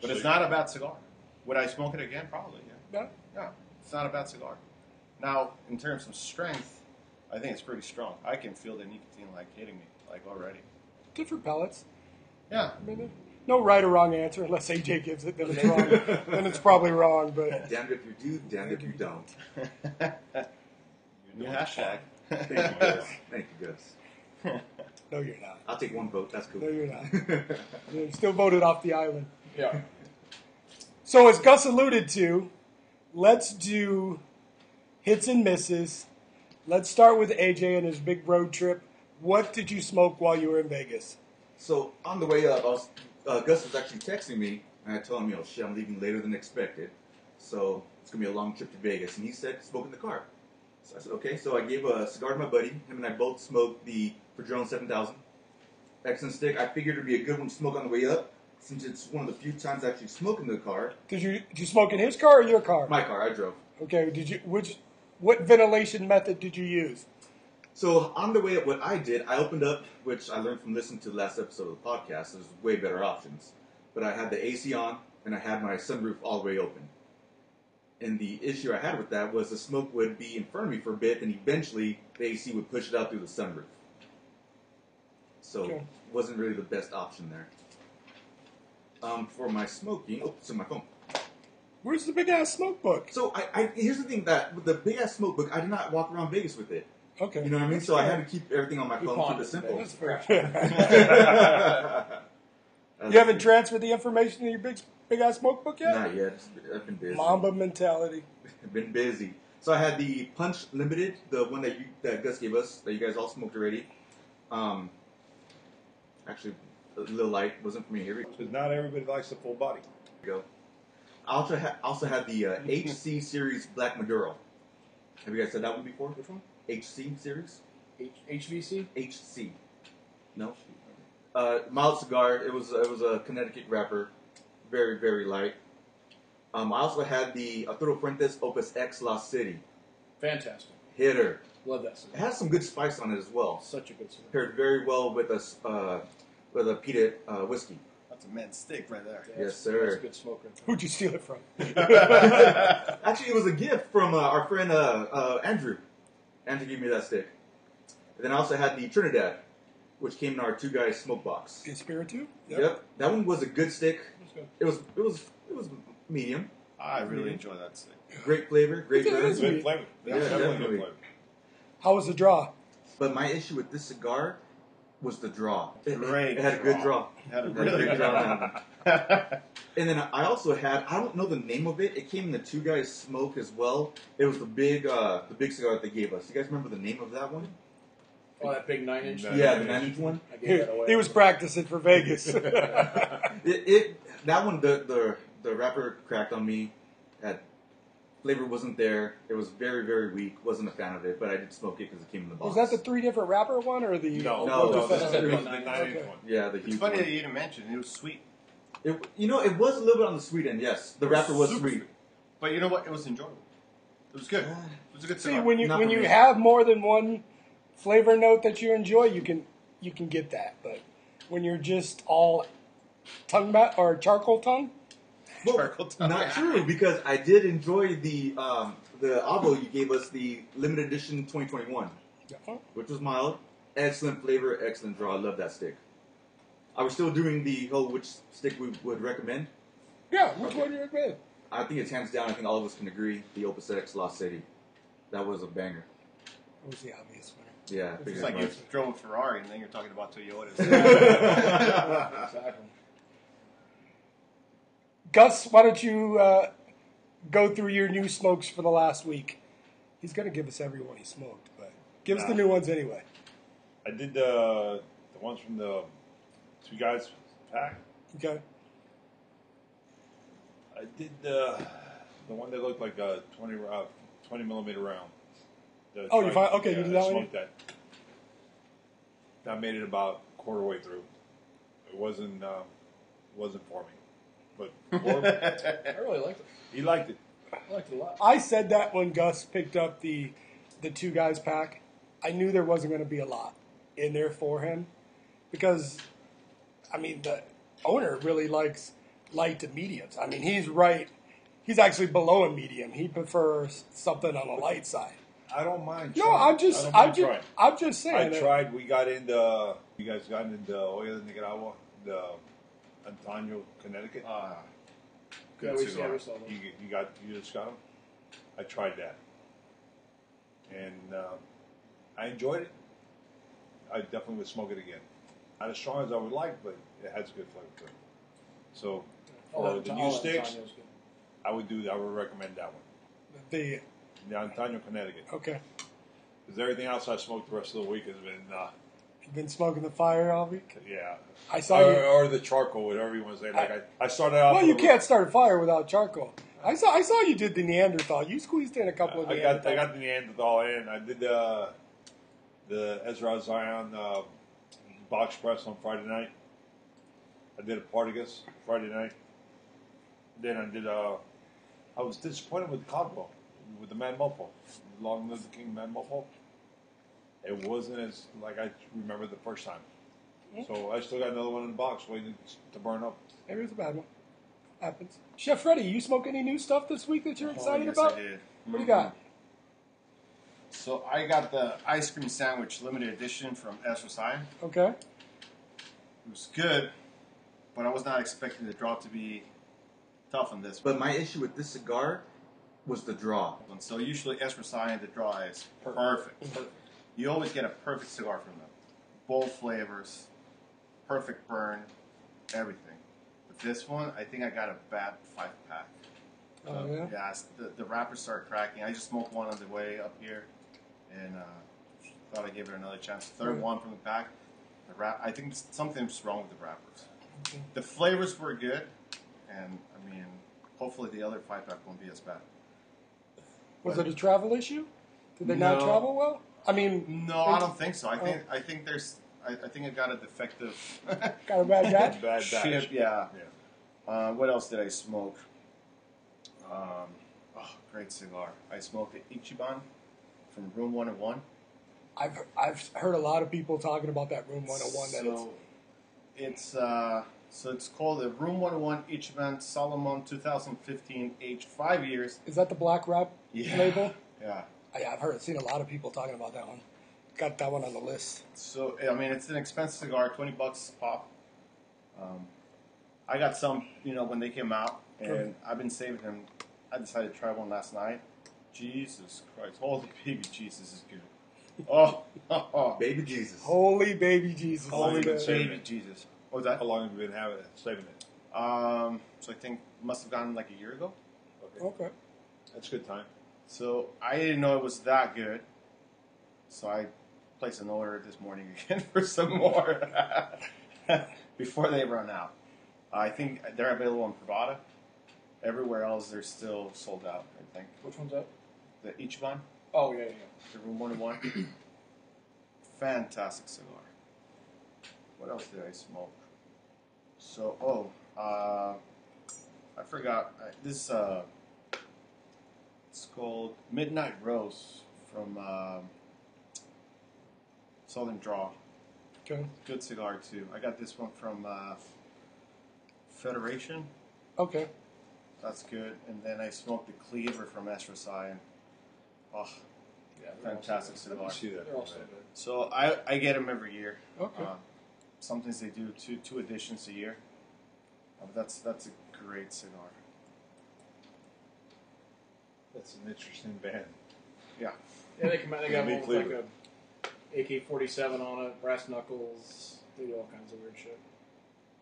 But it's not a bad cigar. Would I smoke it again? Probably, yeah. No, it's not a bad cigar. Now, in terms of strength, I think it's pretty strong. I can feel the nicotine like hitting me, like already. Different pellets. Yeah. I mean, no right or wrong answer unless AJ gives it, then it's wrong. Then it's probably wrong. But damned if you do, damned if you don't. New hashtag. Thank you, Gus. Thank you, Gus. No, you're not. I'll take one vote. That's cool. No, you're not. You're still voted off the island. Yeah. So as Gus alluded to, let's do hits and misses. Let's start with AJ and his big road trip. What did you smoke while you were in Vegas? So on the way up, Gus was actually texting me, and I told him, "Oh shit, I'm leaving later than expected, so it's gonna be a long trip to Vegas." And he said, "Smoke in the car." So I said, "Okay." So I gave a cigar to my buddy. Him and I both smoked the Padron 7000. Excellent stick. I figured it'd be a good one to smoke on the way up, since it's one of the few times I actually smoke in the car. Did you smoke in his car or your car? My car. I drove. Okay. What ventilation method did you use? So on the way up, what I did, I opened up, which I learned from listening to the last episode of the podcast. There's way better options. But I had the AC on, and I had my sunroof all the way open. And the issue I had with that was the smoke would be in front of me for a bit, and eventually the AC would push it out through the sunroof. So it wasn't really the best option there. For my smoking, it's in my phone. Where's the big ass smoke book? So here's the thing, that with the big ass smoke book, I did not walk around Vegas with it. Okay, you know what I mean. So I had to keep everything on my phone, keep it simple. That's fair. You haven't transferred the information in your big ass smoke book yet? Not yet. I've been busy. Mamba mentality. I've been busy. So I had the Punch Limited, the one that Gus gave us, that you guys all smoked already. Actually. A little light wasn't for me here. Because not everybody likes the full body. There you go. I also had the HC Series Black Maduro. Have you guys said that one before? Which one? HC series? HVC? HC. No. Mild cigar. It was a Connecticut wrapper. Very, very light. I also had the Arturo Fuentes Opus X La City. Fantastic. Hitter. Love that cigar. It has some good spice on it as well. Such a good cigar. Paired very well with a peated whiskey. That's a man's stick right there. Yeah, yes, sir. That's a good smoke right there. Who'd you steal it from? Actually, it was a gift from our friend Andrew. Andrew gave me that stick. And then I also had the Trinidad, which came in our two guys smoke box. Conspirator? Yep. That one was a good stick. It was medium. I really enjoy that stick. Great flavor. Great flavor. Flavor. Yeah, definitely. Flavor. How was the draw? But my issue with this cigar was the draw. It had a good draw. It had a really good draw. And then I also had, I don't know the name of it. It came in the Two Guys Smoke as well. It was the big cigar that they gave us. You guys remember the name of that one? Oh, that big 9-inch? Yeah, the 9-inch one. I gave that away. He was practicing for Vegas. That one, the wrapper cracked on me. That flavor wasn't there. It was very, very weak. Wasn't a fan of it, but I did smoke it because it came in the box. Was that the three different wrapper one or the... No, that's the 9-inch one. Yeah, the huge one. It's funny that you didn't mention it. It was sweet. It was a little bit on the sweet end, yes. The wrapper was sweet. But you know what? It was enjoyable. It was good. It was a good cigar. See, when you have more than one flavor note that you enjoy, you can get that. But when you're just all charcoal tongue? Well, charcoal tongue. Not true, because I did enjoy the Avo you gave us, the limited edition 2021, which was mild. Excellent flavor, excellent draw. I love that stick. Are we still doing the whole which stick we would recommend? Yeah, which one do you recommend? I think it's hands down. I think all of us can agree. The Opus X La City. That was a banger. It was the obvious one. Yeah, it's like you drove a Ferrari and then you're talking about Toyotas. Exactly. Gus, why don't you go through your new smokes for the last week? He's going to give us every one he smoked, but give us the new ones anyway. I did the ones from the Two Guys pack. Okay. I did the one that looked like a 20 millimeter round. You did that one? I smoked that. I made it about quarter way through. It wasn't for me, but I really liked it. He liked it. I liked it a lot. I said that when Gus picked up the Two Guys pack, I knew there wasn't going to be a lot in there for him because, I mean, the owner really likes light to mediums. I mean, he's right. He's actually below a medium. He prefers something on the light side. I don't mind trying. No, I'm just saying. I tried. You guys got into Hoya de Nicaragua, the Antonio, Connecticut. Good cigar. You just got them? I tried that. And I enjoyed it. I definitely would smoke it again. Not as strong as I would like, but it has a good flavor to it. So, for the new sticks, I would recommend that one. The Antonio, Connecticut. Okay. Because everything else I smoked the rest of the week has been... You've been smoking the fire all week? Yeah. I saw you. Or the charcoal, whatever you want to say. Like I started out... Well, you can't start a fire without charcoal. I saw you did the Neanderthal. You squeezed in a couple of Neanderthals. I got the Neanderthal in. I did the Ezra Zion box press on Friday night. I did a Partagas Friday night. Then I did... I was disappointed with the Caldwell. With the Man Muffle, Long Live the King Man Muffle, it wasn't as like I remember the first time. Yeah. So I still got another one in the box waiting to burn up. Maybe it's a bad one. Happens. Chef Freddy, you smoke any new stuff this week that you're excited about? I did. What do you got? So I got the ice cream sandwich limited edition from Ezra Zion. Okay. It was good, but I was not expecting the draw to be tough on this. But my issue with this cigar was the draw. And so usually Ezra Zion, the draw is perfect. You always get a perfect cigar from them. Bold flavors, perfect burn, everything. But this one, I think I got a bad 5-pack. The wrappers started cracking. I just smoked one on the way up here and thought I'd give it another chance. Third one from the pack. I think something's wrong with the wrappers. Okay. The flavors were good, and I mean, hopefully the other 5-pack won't be as bad. Was it a travel issue? Did they not travel well? I mean, no, I don't think so. I think there's. I think it got a defective. Got a bad batch. Bad batch. Yeah. Yeah. What else did I smoke? Great cigar. I smoked the Ichiban from Room 101. I've heard a lot of people talking about that Room 101. So it's called the Room 101 Ichiban Solomon 2015 aged 5 years. Is that the black wrap label? Yeah. I've seen a lot of people talking about that one. Got that one on the list. So, I mean, it's an expensive cigar, $20 a pop. I got some, when they came out, and I've been saving them. I decided to try one last night. Jesus Christ. Holy baby Jesus is good. Oh. Baby Jesus. Holy baby Jesus. Holy baby Jesus. What was that? How long have you been having it? Saving it? So I think it must have gotten like a year ago. Okay. That's a good time. So I didn't know it was that good. So I placed an order this morning again for some more before they run out. I think they're available on Pravda. Everywhere else, they're still sold out, I think. Which one's that? The Ichiban. Oh, yeah. The Room 101. Fantastic cigar. What else did I smoke? So, I forgot. It's called Midnight Rose from Southern Draw. Okay. Good cigar, too. I got this one from Federation. Okay. That's good. And then I smoked the Cleaver from Esrasayan. Oh, yeah, fantastic cigar. I see that. So I get them every year. Okay. Sometimes they do two editions a year. But that's a great cigar. That's an interesting band. Yeah. Yeah, they come out. They got one with like a AK-47 on it, brass knuckles. They do all kinds of weird shit.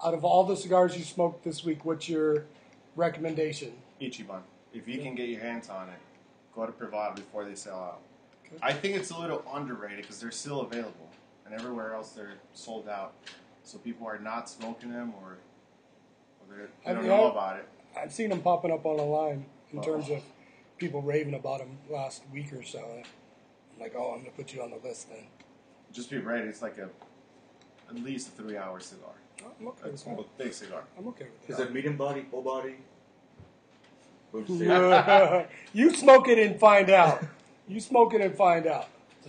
Out of all the cigars you smoked this week, what's your recommendation? Ichiban. If you can get your hands on it, go to Pravda before they sell out. Okay. I think it's a little underrated because they're still available, and everywhere else they're sold out. So people are not smoking them, or they don't know about it. I've seen them popping up online in terms of people raving about them last week or so. I'm like, I'm going to put you on the list then. Just be ready. It's like at least a 3-hour cigar. I'm okay with that. Big cigar. I'm okay with that. Is it medium body, full body? You smoke it and find out. It's a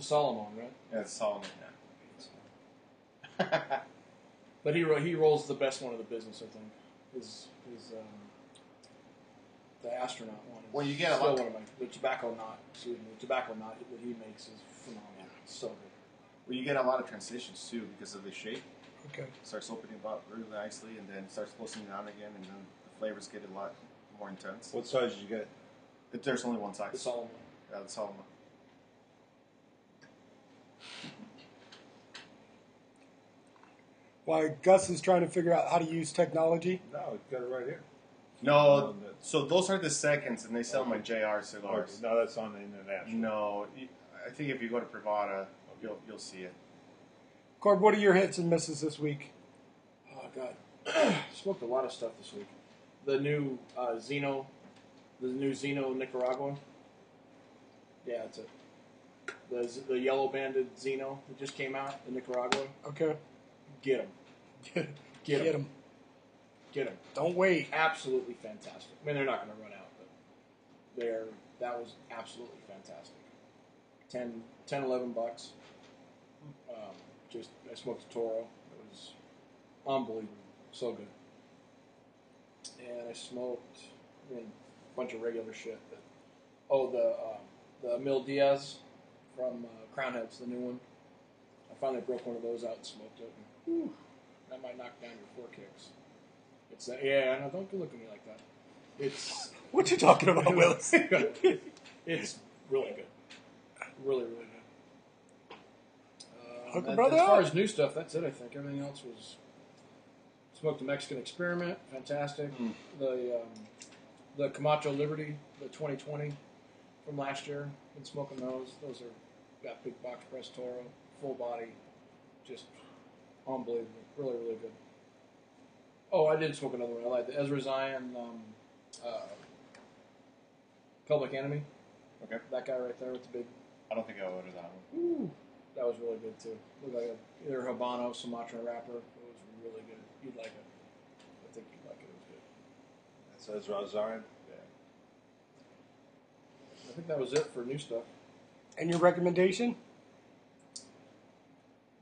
Solomon, right? Yeah, it's Solomon. Yeah. But he rolls the best one of the business, I think. His the astronaut one. Well, you get a lot. The tobacco knot. Excuse me, the tobacco knot that he makes is phenomenal. It's so good. Well, you get a lot of transitions too because of the shape. Okay. Starts opening up really nicely, and then starts closing down again, and then the flavors get a lot more intense. What size did you get? There's only one size. The Solomon. Yeah, the Solomon. Why Gus is trying to figure out how to use technology? No, it's got it right here. No, so those are the seconds, and they sell my JR cigars. No, that's on the international. No, I think if you go to Pravda, you'll see it. Corb, what are your hits and misses this week? Oh, God. Smoked a lot of stuff this week. The new Zeno Nicaraguan. Yeah, that's it. The yellow-banded Zeno that just came out, the Nicaraguan. Okay. Get them. Get them. Get them. Don't wait. Absolutely fantastic. I mean, they're not going to run out, but that was absolutely fantastic. $10, $11. I smoked a Toro. It was unbelievable. So good. And I smoked a bunch of regular shit. But, the Emil Diaz from Crown Heads, the new one. I finally broke one of those out and smoked it. Whew, that might knock down your forkicks. It's that. Yeah, no, don't look at me like that. It's what you talking about, Willis? It's really good. Really, really good. As far as new stuff, that's it, I think. Everything else was... Smoked the Mexican Experiment. Fantastic. Mm. The Camacho Liberty, the 2020 from last year. Been smoking those. Those are... Got big box press Toro. Full body. Just unbelievable. Really, really good. Oh, I did smoke another one. I like the Esrasayan Public Enemy. Okay. That guy right there with the big I don't think I ordered that one. Ooh, that was really good too. Looked like a either Habano Sumatra wrapper. It was really good. You'd like it. I think you'd like it. It was good. That says Rosarin. Yeah. I think that was it for new stuff. And your recommendation?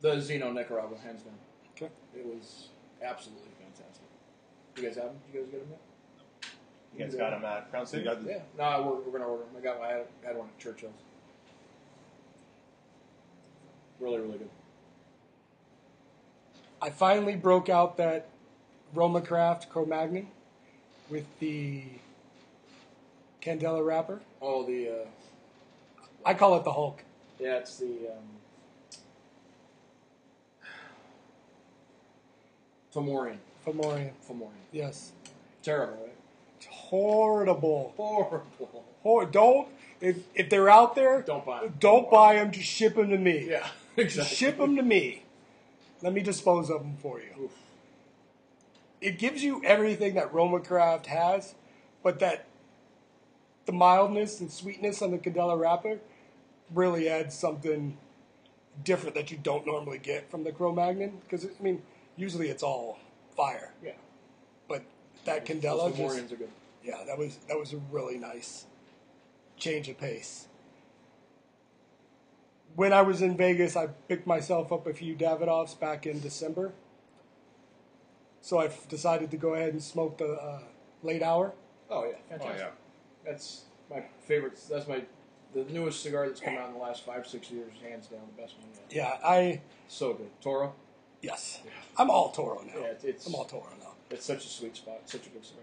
The Zeno Nicaragua, hands down. Okay. It was absolutely fantastic. You guys have them? You guys get them yet? You guys got them at Crown City? Yeah. No, we're going to order them. I had one at Churchill's. Really, really good. I finally broke out that Roma Craft Cro-Magnon with the Candela wrapper. Oh, the... I call it the Hulk. Yeah, it's the... Fomorian. Yes. Terrible, right? It's horrible. Horrible. Don't, if they're out there, don't buy them. Don't buy them. Just ship them to me. Yeah, exactly. Just ship them to me. Let me dispose of them for you. Oof. It gives you everything that Roma Craft has, but that the mildness and sweetness on the Candela wrapper really adds something different that you don't normally get from the Cro-Magnon. Because, I mean, usually it's all fire. Yeah. But that Candela just... are good. Yeah, that was a really nice change of pace. When I was in Vegas, I picked myself up a few Davidoffs back in December. So I decided to go ahead and smoke the late hour. Oh, yeah. Fantastic. Oh, yeah. That's my favorite. That's the newest cigar that's come out in the last 5-6 years, hands down, the best one yet. Yeah, so good. Toro? Yes. Yeah. I'm all Toro now. Yeah, It's such a sweet spot. It's such a good cigar.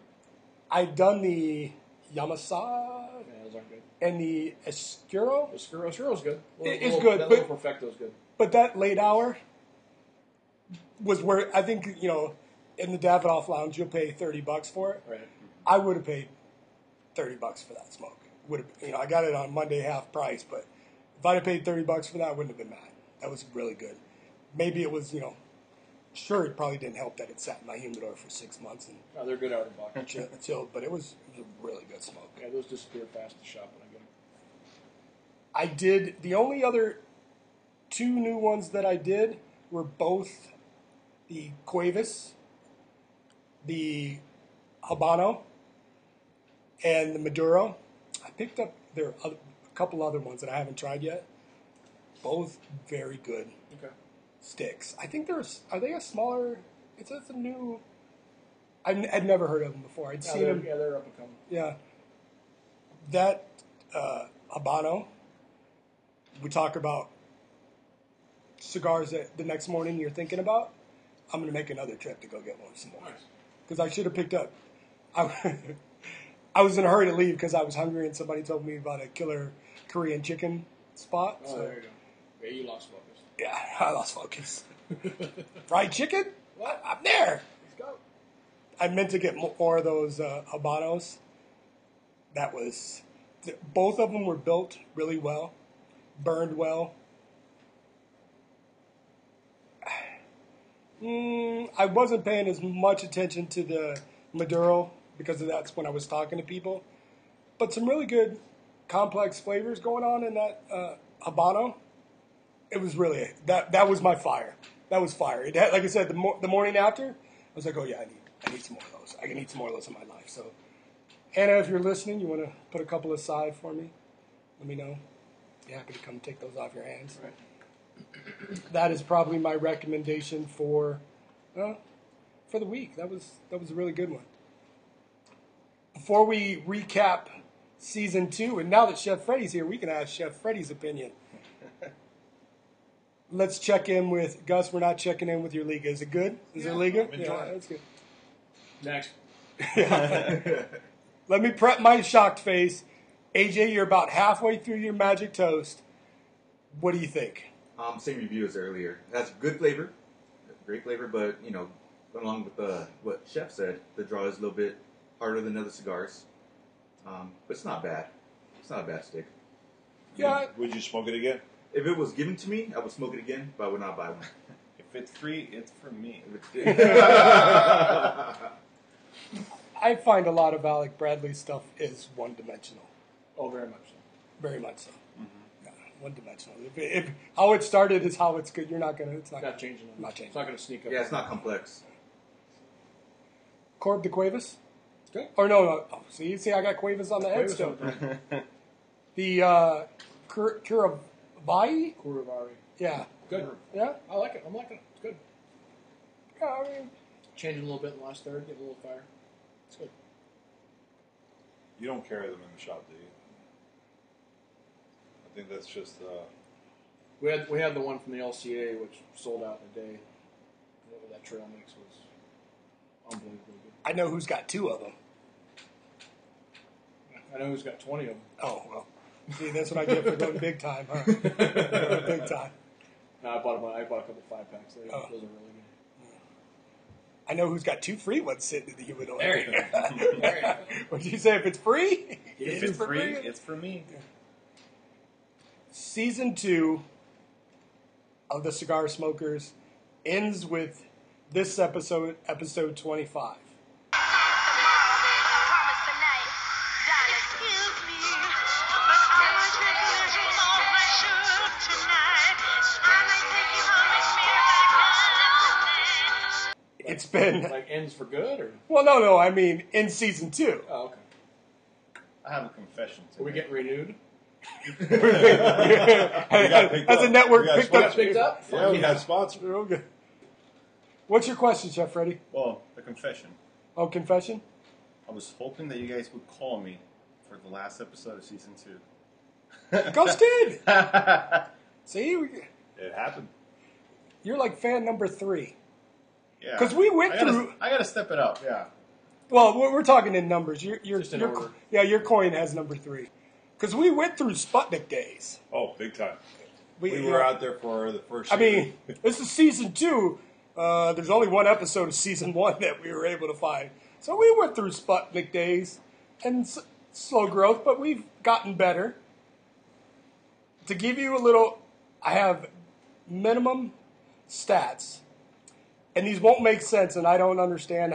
I've done the Yamasa. Yeah, those aren't good. And the Escuro. Escuro's good. It's good. That little Perfecto's good. But that late hour was where I think, in the Davidoff Lounge, you'll pay $30 for it. Right. I would have paid $30 for that smoke. I got it on Monday half price, but if I'd have paid $30 for that, I wouldn't have been mad. That was really good. Maybe it was, sure, it probably didn't help that it sat in my humidor for 6 months. And no, they're good out of the box. But it was a really good smoke. Yeah, those disappear fast to shop when I get them. The only other two new ones that I did were both the Cuevas, the Habano, and the Maduro. I picked up a couple other ones that I haven't tried yet. Both very good. Okay. Sticks. I think are they a smaller? It's a new. I'd never heard of them before. I'd seen them. Yeah, they're up and coming. Yeah. That Habano. We talk about cigars that the next morning you're thinking about. I'm gonna make another trip to go get some more. Because I should have picked up. I was in a hurry to leave because I was hungry, and somebody told me about a killer Korean chicken spot. Oh, there you go. Yeah, you lost focus. Yeah, I lost focus. Fried chicken? What? I'm there. Let's go. I meant to get more of those Habanos. Both of them were built really well, burned well. I wasn't paying as much attention to the Maduro, because that's when I was talking to people. But some really good complex flavors going on in that Habano. It was really, that was my fire. That was fire. It had, like I said, the morning after, I was like, oh yeah, I need some more of those. I can eat some more of those in my life. So, Anna, if you're listening, you want to put a couple aside for me, let me know. I'd be happy to come take those off your hands. Right. That is probably my recommendation for the week. That was a really good one. Before we recap Season 2, and now that Chef Freddy's here, we can ask Chef Freddy's opinion. Let's check in with Gus. We're not checking in with your Liga. Is it good? Is it Liga? Yeah, that's good. Next. Let me prep my shocked face. AJ, you're about halfway through your Magic Toast. What do you think? Same review as earlier. That's good flavor. Great flavor, but, along with what Chef said, the draw is a little bit harder than other cigars, but it's not bad. It's not a bad stick. Yeah. Would you smoke it again? If it was given to me, I would smoke it again, but I would not buy one. If it's free, it's for me. I find a lot of Alec Bradley stuff is one-dimensional. Oh, very much so. Very much so. Mm-hmm. Yeah. one dimensional. If how it started is how it's good, you're not going to. It's not changing. Not changing. It's not going to sneak up. Yeah, it's not complex. Corb de Cuevas. Good. Or no. Oh, see, I got Cuevas on the head still. The Kurovari. Kurovari. Yeah. Good. Yeah. I like it. I'm liking it. It's good. Yeah, I mean, changing a little bit in the last third, get a little fire. It's good. You don't carry them in the shop, do you? I think that's just. We had the one from the LCA which sold out in a day. Whatever that trail mix was unbelievably good. I know who's got two of them. I know who's got 20 of them. Oh well, see that's what I get for going big time, huh? Big time. No, I bought a couple 5-packs. Those are really good. I know who's got two free ones sitting in the humid oil. There you go. There you go. What'd you say? If it's free? If it's free, it's for me. Yeah. Season 2 of The Cigar Smokers ends with this episode, episode 25. It's been like ends for good, or well, no. I mean, in season 2. Oh, okay. I have a confession. Are we getting renewed? That's a network picked up. Yeah, we got sponsored. Okay. What's your question, Chef Freddy? Well, the confession. Oh, confession. I was hoping that you guys would call me for the last episode of season 2. Ghosted. See, it happened. You're like fan number 3. Because yeah. We went through. I got to step it up. Yeah. Well, we're talking in numbers. Your coin has number 3. Because we went through Sputnik days. Oh, big time. We were out there for the first. I mean, this is season 2. There's only one episode of season 1 that we were able to find. So we went through Sputnik days and slow growth, but we've gotten better. To give you a little, I have minimum stats. And these won't make sense, and I don't understand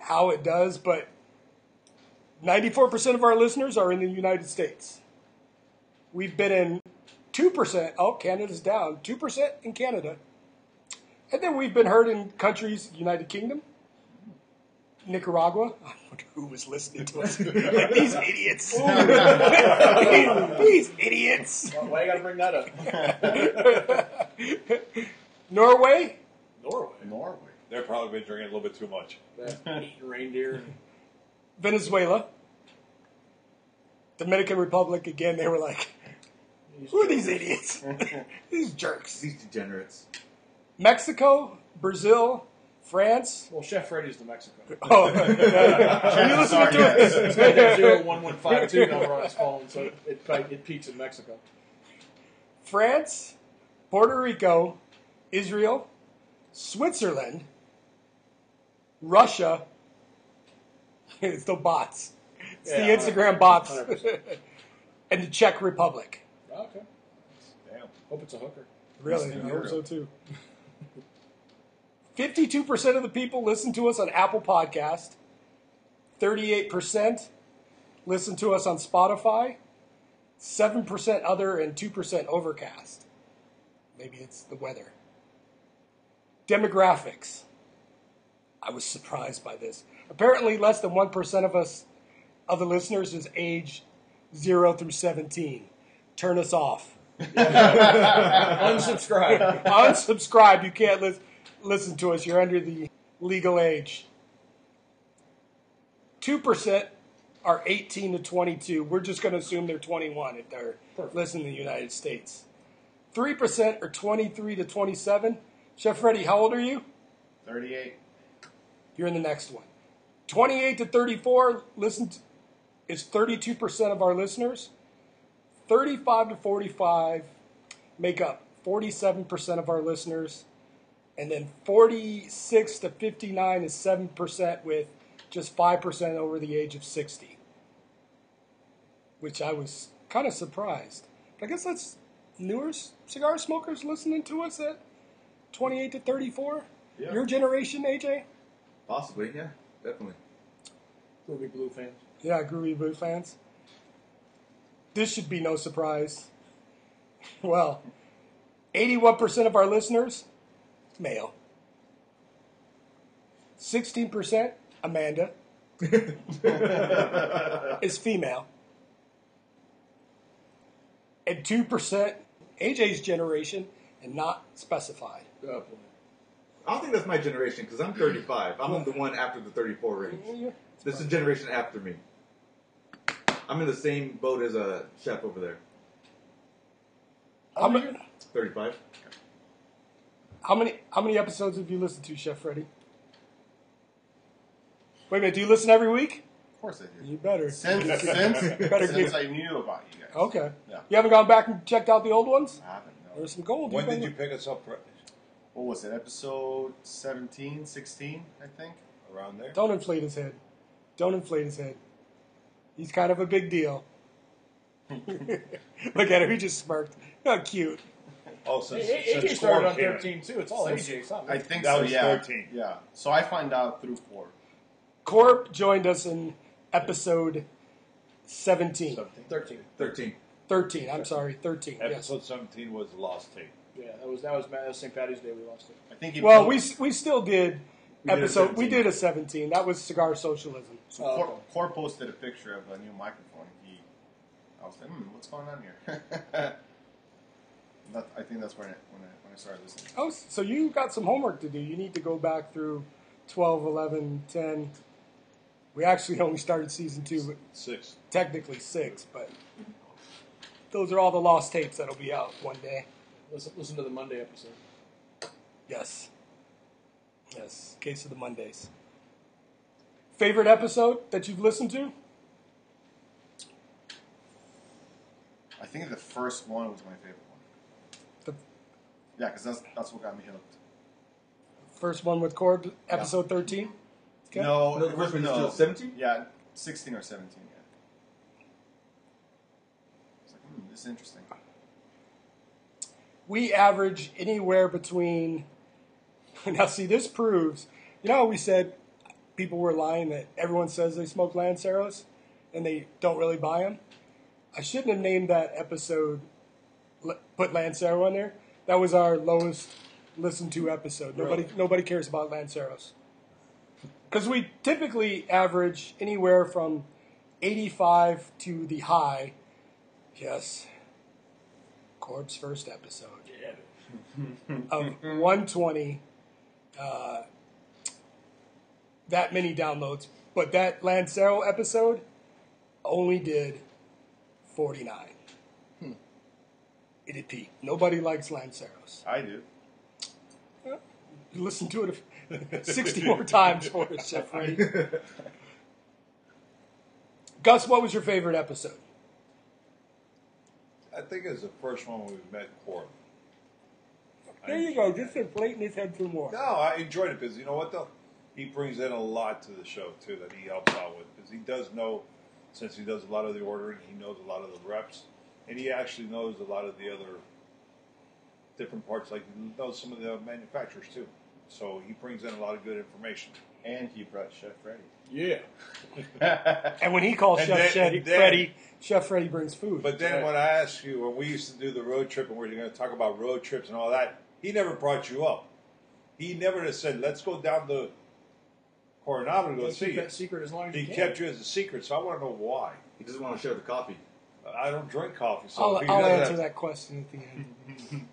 how it does, but 94% of our listeners are in the United States. We've been in 2%. Oh, Canada's down. 2% in Canada. And then we've been heard in countries, United Kingdom, Nicaragua. I wonder who was listening to us. Like, these idiots. These idiots. Well, why you got to bring that up? Norway. They've probably been drinking a little bit too much. Reindeer. Venezuela. Dominican Republic, again, they were like, who are these idiots? These jerks. These degenerates. Mexico, Brazil, France. Well, Chef Freddy's the Mexico. Oh. You listening to it? It's got that 01152 number on his phone, so it peaks in Mexico. France, Puerto Rico, Israel, Switzerland, Russia, it's the bots. It's the Instagram 100%. Bots. And the Czech Republic. Oh, okay. Damn. Hope it's a hooker. Really? I hope so too. 52% of the people listen to us on Apple Podcast. 38% listen to us on Spotify. 7% other and 2% Overcast. Maybe it's the weather. Demographics. I was surprised by this. Apparently, less than 1% of the listeners, is age 0 through 17. Turn us off. Unsubscribe. Unsubscribe. You can't listen to us. You're under the legal age. 2% are 18 to 22. We're just going to assume they're 21 if they're listening in the United States. 3% are 23 to 27. Chef Freddy, how old are you? 38. You're in the next one. 28 to 34 is 32% of our listeners. 35 to 45 make up 47% of our listeners. And then 46 to 59 is 7% with just 5% over the age of 60. Which I was kind of surprised. I guess that's newer cigar smokers listening to us at 28 to 34? Yeah. Your generation, AJ? Possibly, yeah. Definitely. Groovy Blue fans. Yeah, Groovy Blue fans. This should be no surprise. Well, 81% of our listeners, male. 16%, Amanda, is female. And 2%, AJ's generation, and not specified. Oh, I don't think that's my generation, because I'm 35. I'm the one after the 34 range. Yeah. This is the generation after me. I'm in the same boat as a chef over there. How many? 35. How many episodes have you listened to, Chef Freddy? Wait a minute, do you listen every week? Of course I do. You better. Since I knew about you guys. Okay. Yeah. You haven't gone back and checked out the old ones? I haven't. No. There's some gold. When did you pick us up? What was it? Episode 17, 16, I think. Around there. Don't inflate his head. Don't inflate his head. He's kind of a big deal. Look at him. He just smirked. How cute. Oh, so AJ started on 13, too. It's all AJ. It's not me. I think that so, was 13. Yeah. So I find out through 4. Corp joined us in episode 17. 13. I'm sorry, 13. Episode 17 was Lost Tape. Yeah, that was St. Patty's Day we lost it. I think. Well, we still did episode. We did a 17. That was Cigar Socialism. So Corp posted a picture of a new microphone. I was like, what's going on here? I think that's when I started listening. Oh, so you got some homework to do. You need to go back through 12, 11, 10. We actually only started season 2. 6. Technically 6, but those are all the lost tapes that'll be out one day. Listen to the Monday episode. Yes. Case of the Mondays. Favorite episode that you've listened to? I think the first one was my favorite one. Because that's what got me hooked. First one with Corb, episode 13? Yeah. Okay. No, the first one was still 17? Yeah, 16 or 17, yeah. I was like, this is interesting. We average anywhere between... Now, see, this proves... You know how we said people were lying that everyone says they smoke Lanceros and they don't really buy them? I shouldn't have named that episode, put Lancero in there. That was our lowest... Listen to episode. Nobody cares about Lanceros. Because we typically average anywhere from 85 to the high. Yes. Corb's first episode. Yeah. Of 120. That many downloads. But that Lancero episode only did 49. It did peak. Nobody likes Lanceros. I do. Listen to it 60 more times for us, Chef Ray. Gus, what was your favorite episode? I think it was the first one we met Corb. There you go. Just inflating his head 2 more. No, I enjoyed it because you know what, though? He brings in a lot to the show, too, that he helps out with. Because he does know, since he does a lot of the ordering, he knows a lot of the reps. And he actually knows a lot of the other different parts, like he knows some of the manufacturers too. So he brings in a lot of good information. And he brought Chef Freddy. Yeah. And when he calls Chef Freddy brings food. But then when I asked you, when we used to do the road trip and we were going to talk about road trips and all that, he never brought you up. He never just said, let's go down to Coronado and go see you. That secret as long as he kept you as a secret, so I want to know why. He doesn't want to share the coffee. I don't drink coffee, so I'll answer that question at the end.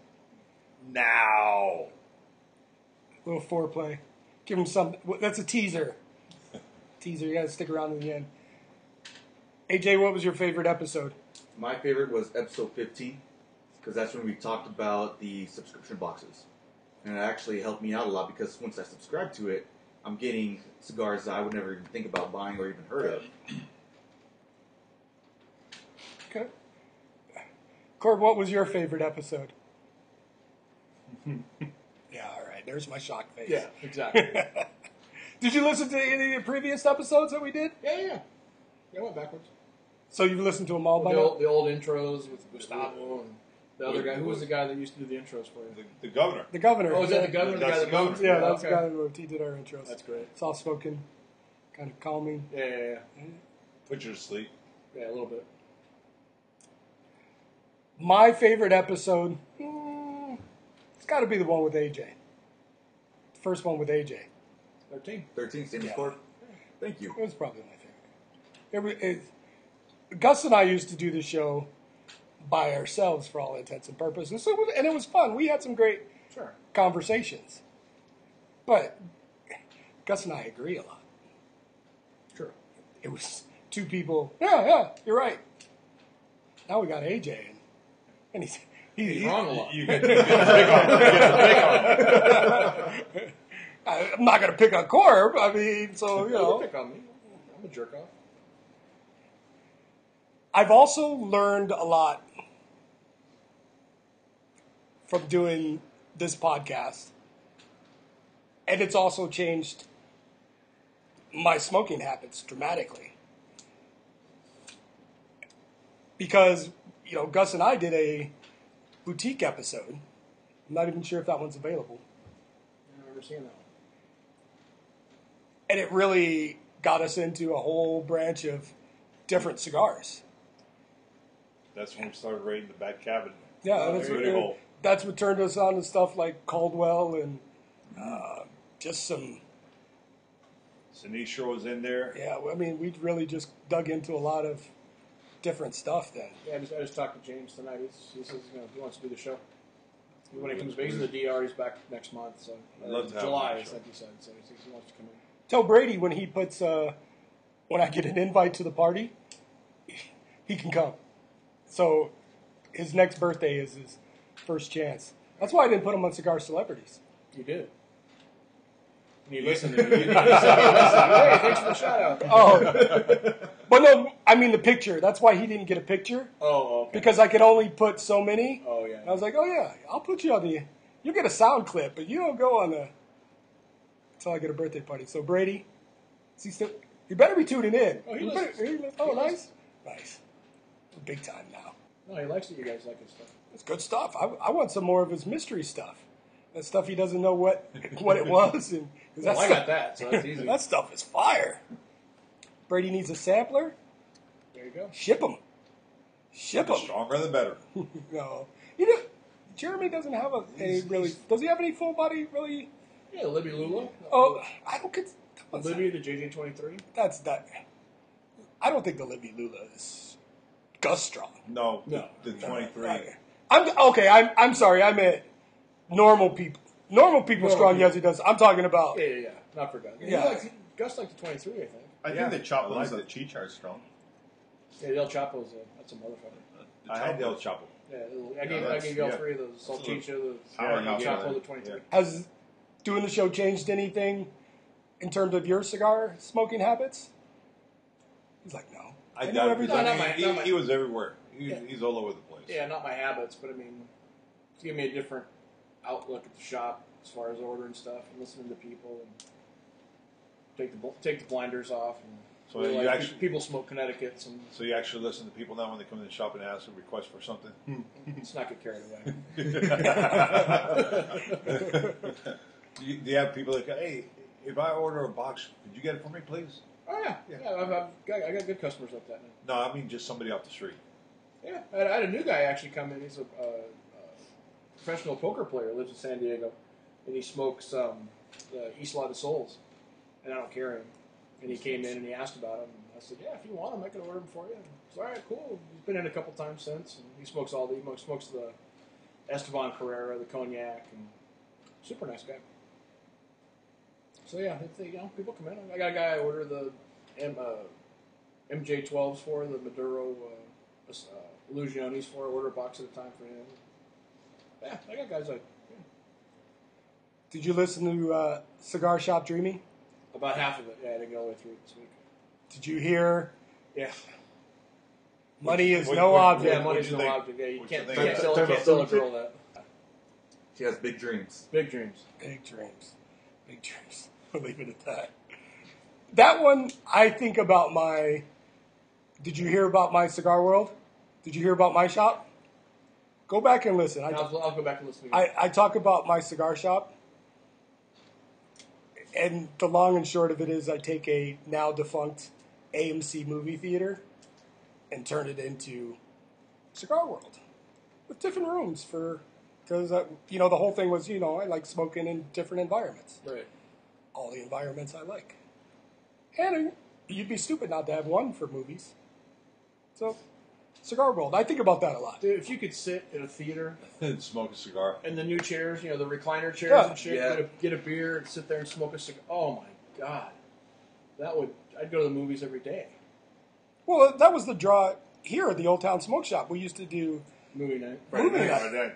Now, a little foreplay. Give him something. That's a teaser. You gotta stick around to the end. AJ, what was your favorite episode? My favorite was episode 15 because that's when we talked about the subscription boxes, and it actually helped me out a lot because once I subscribe to it, I'm getting cigars that I would never even think about buying or even heard of. Okay, Corb, what was your favorite episode? Yeah, all right. There's my shock face. Yeah, exactly. Did you listen to any of the previous episodes that we did? Yeah, I went backwards. So you've listened to them all by now? The old intros with Gustavo and the other guy. Who was the guy that used to do the intros for you? The governor. The governor. Oh, was that the governor? That's the guy that moved? Yeah, that was the guy that moved. He did our intros. That's great. Soft-spoken, kind of calming. Yeah. Put you to sleep. Yeah, a little bit. My favorite episode, it's got to be the one with AJ. The first one with AJ. 13. 13, same score. Thank you. It was probably my favorite. Gus and I used to do the show by ourselves for all intents and purposes, and it was fun. We had some great conversations. But Gus and I agree a lot. Sure. It was two people, yeah, you're right. Now we got AJ, and he's wrong a lot. You get to pick on. I'm not going to pick on Corb. I mean, so, you know. You can pick on me. I'm a jerk off. I've also learned a lot from doing this podcast, and it's also changed my smoking habits dramatically. Because, you know, Gus and I did a boutique episode. I'm not even sure if that one's available. I've never seen that one. And it really got us into a whole branch of different cigars. That's when we started raiding the back cabinet. Yeah, that's what turned us on to stuff like Caldwell and just some... Sinistro was in there. Yeah, I mean, we really just dug into a lot of different stuff then. Yeah, I just talked to James tonight. He wants to do the show. When he comes back to the DR, he's back next month. So July, as he said. So he wants to come in. Tell Brady when he puts, when I get an invite to the party, he can come. So his next birthday is his first chance. That's why I didn't put him on Cigar Celebrities. You did. You listened to me. Hey, thanks for the shout out. Oh. But no, I mean the picture. That's why he didn't get a picture. Oh, okay. Because I could only put so many. Oh, yeah. And I was like, oh, yeah, I'll put you on the... You'll get a sound clip, but you don't go on the... Until I get a birthday party. So, Brady, is he still... You better be tuning in. Oh, he nice. Nice. Big time now. No, he likes it. You guys like his stuff. It's good stuff. I want some more of his mystery stuff. That stuff he doesn't know what it was. And, I got that, so that's easy. That stuff is fire. Brady needs a sampler. There you go. Ship him. Stronger the better. No. You know, Jeremy doesn't have a really... Does he have any full body really... Yeah, Libby Lula. Oh, I don't get... Libby, the JJ23? That's not... I don't think the Libby Lula is... Gus Strong. No. The 23. I'm sorry. I meant normal people. Normal people strong, yes, he does. I'm talking about... Yeah. Not for Gus. Yeah. Gus likes the 23, I think. I think the Chapo likes the Chichar Strong. Yeah, the El Chapo's that's a motherfucker. I had the El Chapo. Yeah, I gave you all three of those. Salchicha, El Chapo, the 23. Yeah. Has doing the show changed anything in terms of your cigar smoking habits? He's like, no. I doubt everything. He was everywhere. He's all over the place. Yeah, not my habits, but I mean, it's given me a different outlook at the shop as far as ordering stuff and listening to people and take the blinders off. And so you actually, people smoke Connecticut's. So you actually listen to people now when they come in the shop and ask a request for something? Let's not get carried away. Do you have people that go, hey, if I order a box, could you get it for me, please? Oh, yeah. I got good customers up that night. No, I mean just somebody off the street. Yeah, I had a new guy actually come in. He's a professional poker player, lives in San Diego, and he smokes East Lot of Souls, and I don't carry him. And he came in and he asked about him. I said, yeah, if you want him, I can order him for you. He's all right, cool. He's been in a couple times since. And he smokes the Esteban Carrera, the Cognac, and super nice guy. So, yeah, people come in. I got a guy I ordered the MJ12s for, the Maduro Illusionis for. I order a box at a time for him. Yeah, I got guys like... Yeah. Did you listen to Cigar Shop Dreamy? About half of it. Yeah, I didn't get all the way through this week. Did you hear? Yeah. Money is no object. Yeah, money is no object. Yeah, you can't tell a girl that. She has big dreams. Big dreams. Big dreams. Big dreams. We'll leave it at that. That one, I think about my... Did you hear about my Cigar World? Did you hear about my shop? Go back and listen. I'll go back and listen again. I talk about my cigar shop. And the long and short of it is I take a now defunct AMC movie theater and turn it into Cigar World. with different rooms for, because, you know, the whole thing was, you know, I like smoking in different environments. Right. All the environments I like. And you'd be stupid not to have one for movies. So, Cigar World. I think about that a lot. Dude, if you could sit in a theater and smoke a cigar. And the new chairs, you know, the recliner chairs and shit. Yeah. Get a beer and sit there and smoke a cigar. Oh, my God. I'd go to the movies every day. Well, that was the draw here at the Old Town Smoke Shop. We used to do movie night. Movie night.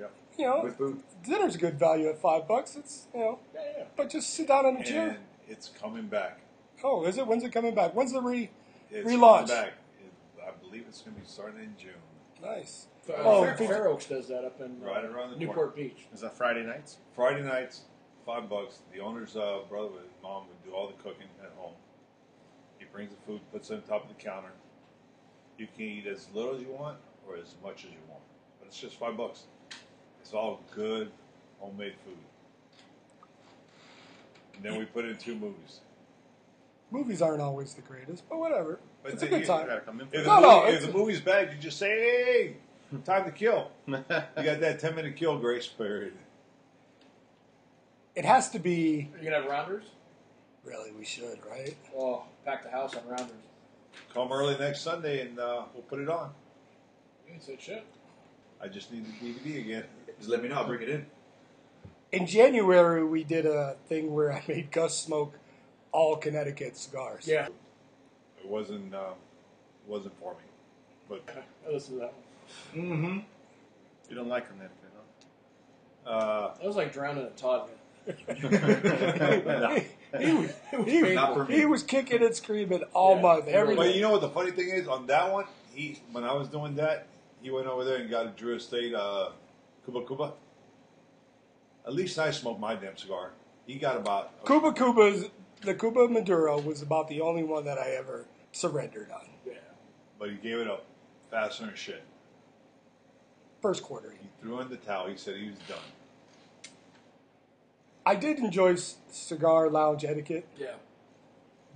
Yeah. You know, with food. Dinner's a good value at $5. It's, you know, yeah. But just sit down in a chair. And it's coming back. Oh, is it? When's it coming back? When's the relaunch? It's coming back. I believe it's going to be starting in June. Nice. Fair Oaks does that up in right around the Newport Beach. Is that Friday nights? Friday nights, $5. The owner's brother and mom would do all the cooking at home. He brings the food, puts it on top of the counter. You can eat as little as you want or as much as you want. But it's just $5. It's all good, homemade food. And then we put in 2 movies. Movies aren't always the greatest, but whatever. But it's a good time. If the movie's bad, you just say, hey, time to kill. You got that 10-minute kill grace period. It has to be... Are you going to have rounders? Really, we should, right? Oh, pack the house on rounders. Come early next Sunday, and we'll put it on. You didn't say shit. I just need the DVD again. Just let me know. I'll bring it in. In January, we did a thing where I made Gus smoke all Connecticut cigars. Yeah. It wasn't for me. But I listened to that one. Mm-hmm. You don't like Connecticut, huh? That was like drowning a toddler. He was kicking and screaming all month. But you know what the funny thing is? On that one, when I was doing that, he went over there and got a Drew Estate Cuba. At least I smoked my damn cigar. He got about... The Cuba Maduro was about the only one that I ever surrendered on. Yeah, but he gave it up faster than shit. First quarter. He threw in the towel. He said he was done. I did enjoy Cigar Lounge Etiquette. Yeah.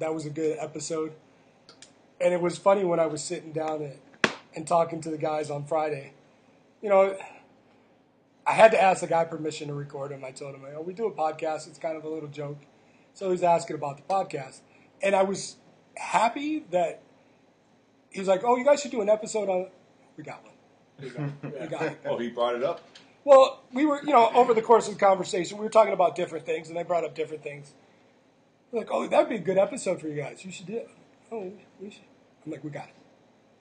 That was a good episode. And it was funny when I was sitting down and talking to the guys on Friday. You know, I had to ask the guy permission to record him. I told him, oh, we do a podcast. It's kind of a little joke. So he's asking about the podcast. And I was happy that he was like, oh, you guys should do an episode on it. We got one. We got it. Oh, he brought it up? Well, we were, you know, over the course of the conversation, we were talking about different things, and they brought up different things. We're like, oh, that'd be a good episode for you guys. You should do it. Oh, we should. I'm like, we got it.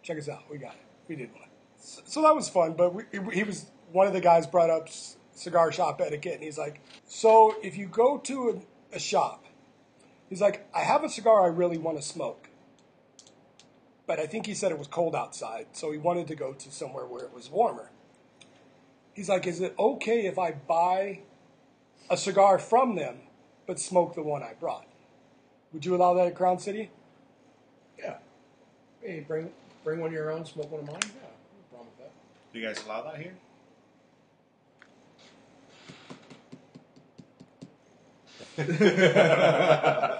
Check us out. We got it. We did one. So that was fun. But he was one of the guys brought up cigar shop etiquette, and he's like, so if you go to a shop, he's like, I have a cigar I really want to smoke. But I think he said it was cold outside, so he wanted to go to somewhere where it was warmer. He's like, is it okay if I buy a cigar from them, but smoke the one I brought? Would you allow that at Crown City? Yeah. Hey, bring one of your own, smoke one of mine? Yeah, no problem with that. Do you guys allow that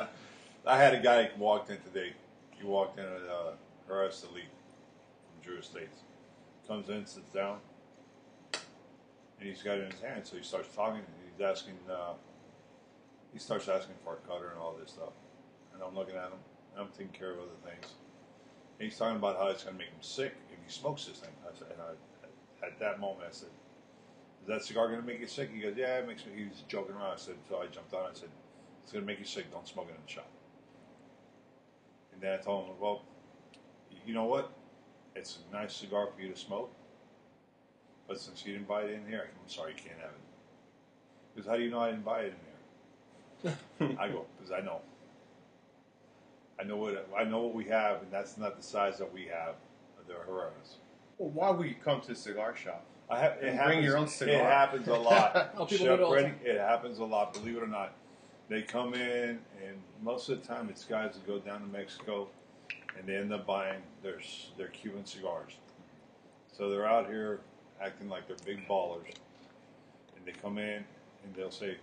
here? I had a guy who walked in today. He walked in at Harris Elite from Drew Estates. Comes in, sits down, and he's got it in his hand. So he starts talking. He's asking. He starts asking for a cutter and all this stuff. And I'm looking at him. And I'm taking care of other things. And he's talking about how it's going to make him sick if he smokes this thing. At that moment, I said, is that cigar going to make you sick? He goes, yeah, it makes me. He was joking around. I said, so I jumped on. I said, it's going to make you sick. Don't smoke it in the shop. And then I told him, well, you know what? It's a nice cigar for you to smoke. But since you didn't buy it in here, I'm sorry, you can't have it. He goes, how do you know I didn't buy it in here? I go, because I know. I know what we have, and that's not the size that we have of the Herreras. Well, why would you come to a cigar shop? Bring your own cigar. It happens a lot. It happens a lot, believe it or not. They come in, and most of the time it's guys that go down to Mexico, and they end up buying their Cuban cigars. So they're out here acting like they're big ballers, and they come in, and they'll say,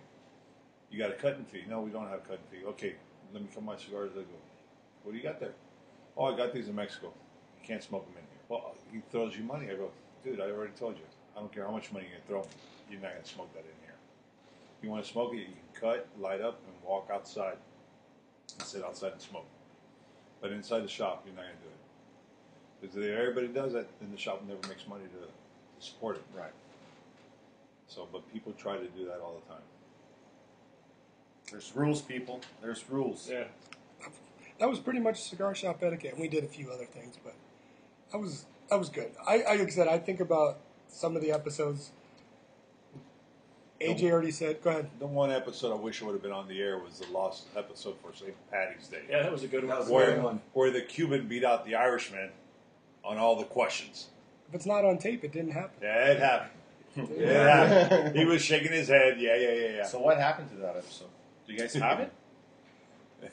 you got a cutting fee? No, we don't have a cutting fee. Okay, let me cut my cigars. They go, what do you got there? Oh, I got these in Mexico. You can't smoke them in here. Well, he throws you money. I go, dude, I already told you, I don't care how much money you throw, you're not going to smoke that in here. If you want to smoke it, you can cut, light up, and walk outside and sit outside and smoke. But inside the shop, you're not going to do it. Because if everybody does that, then the shop never makes money to support it. Right. So, but people try to do that all the time. There's rules, people. There's rules. Yeah. That was pretty much cigar shop etiquette. We did a few other things, but that was good. I like I said, I think about some of the episodes. AJ already said, go ahead. The one episode I wish I would have been on the air was the lost episode for St. Paddy's Day. Yeah, that was a good one. Where the Cuban beat out the Irishman on all the questions. If it's not on tape, it didn't happen. Yeah, it happened. Yeah, he was shaking his head. Yeah. So what happened to that episode? Do you guys have it?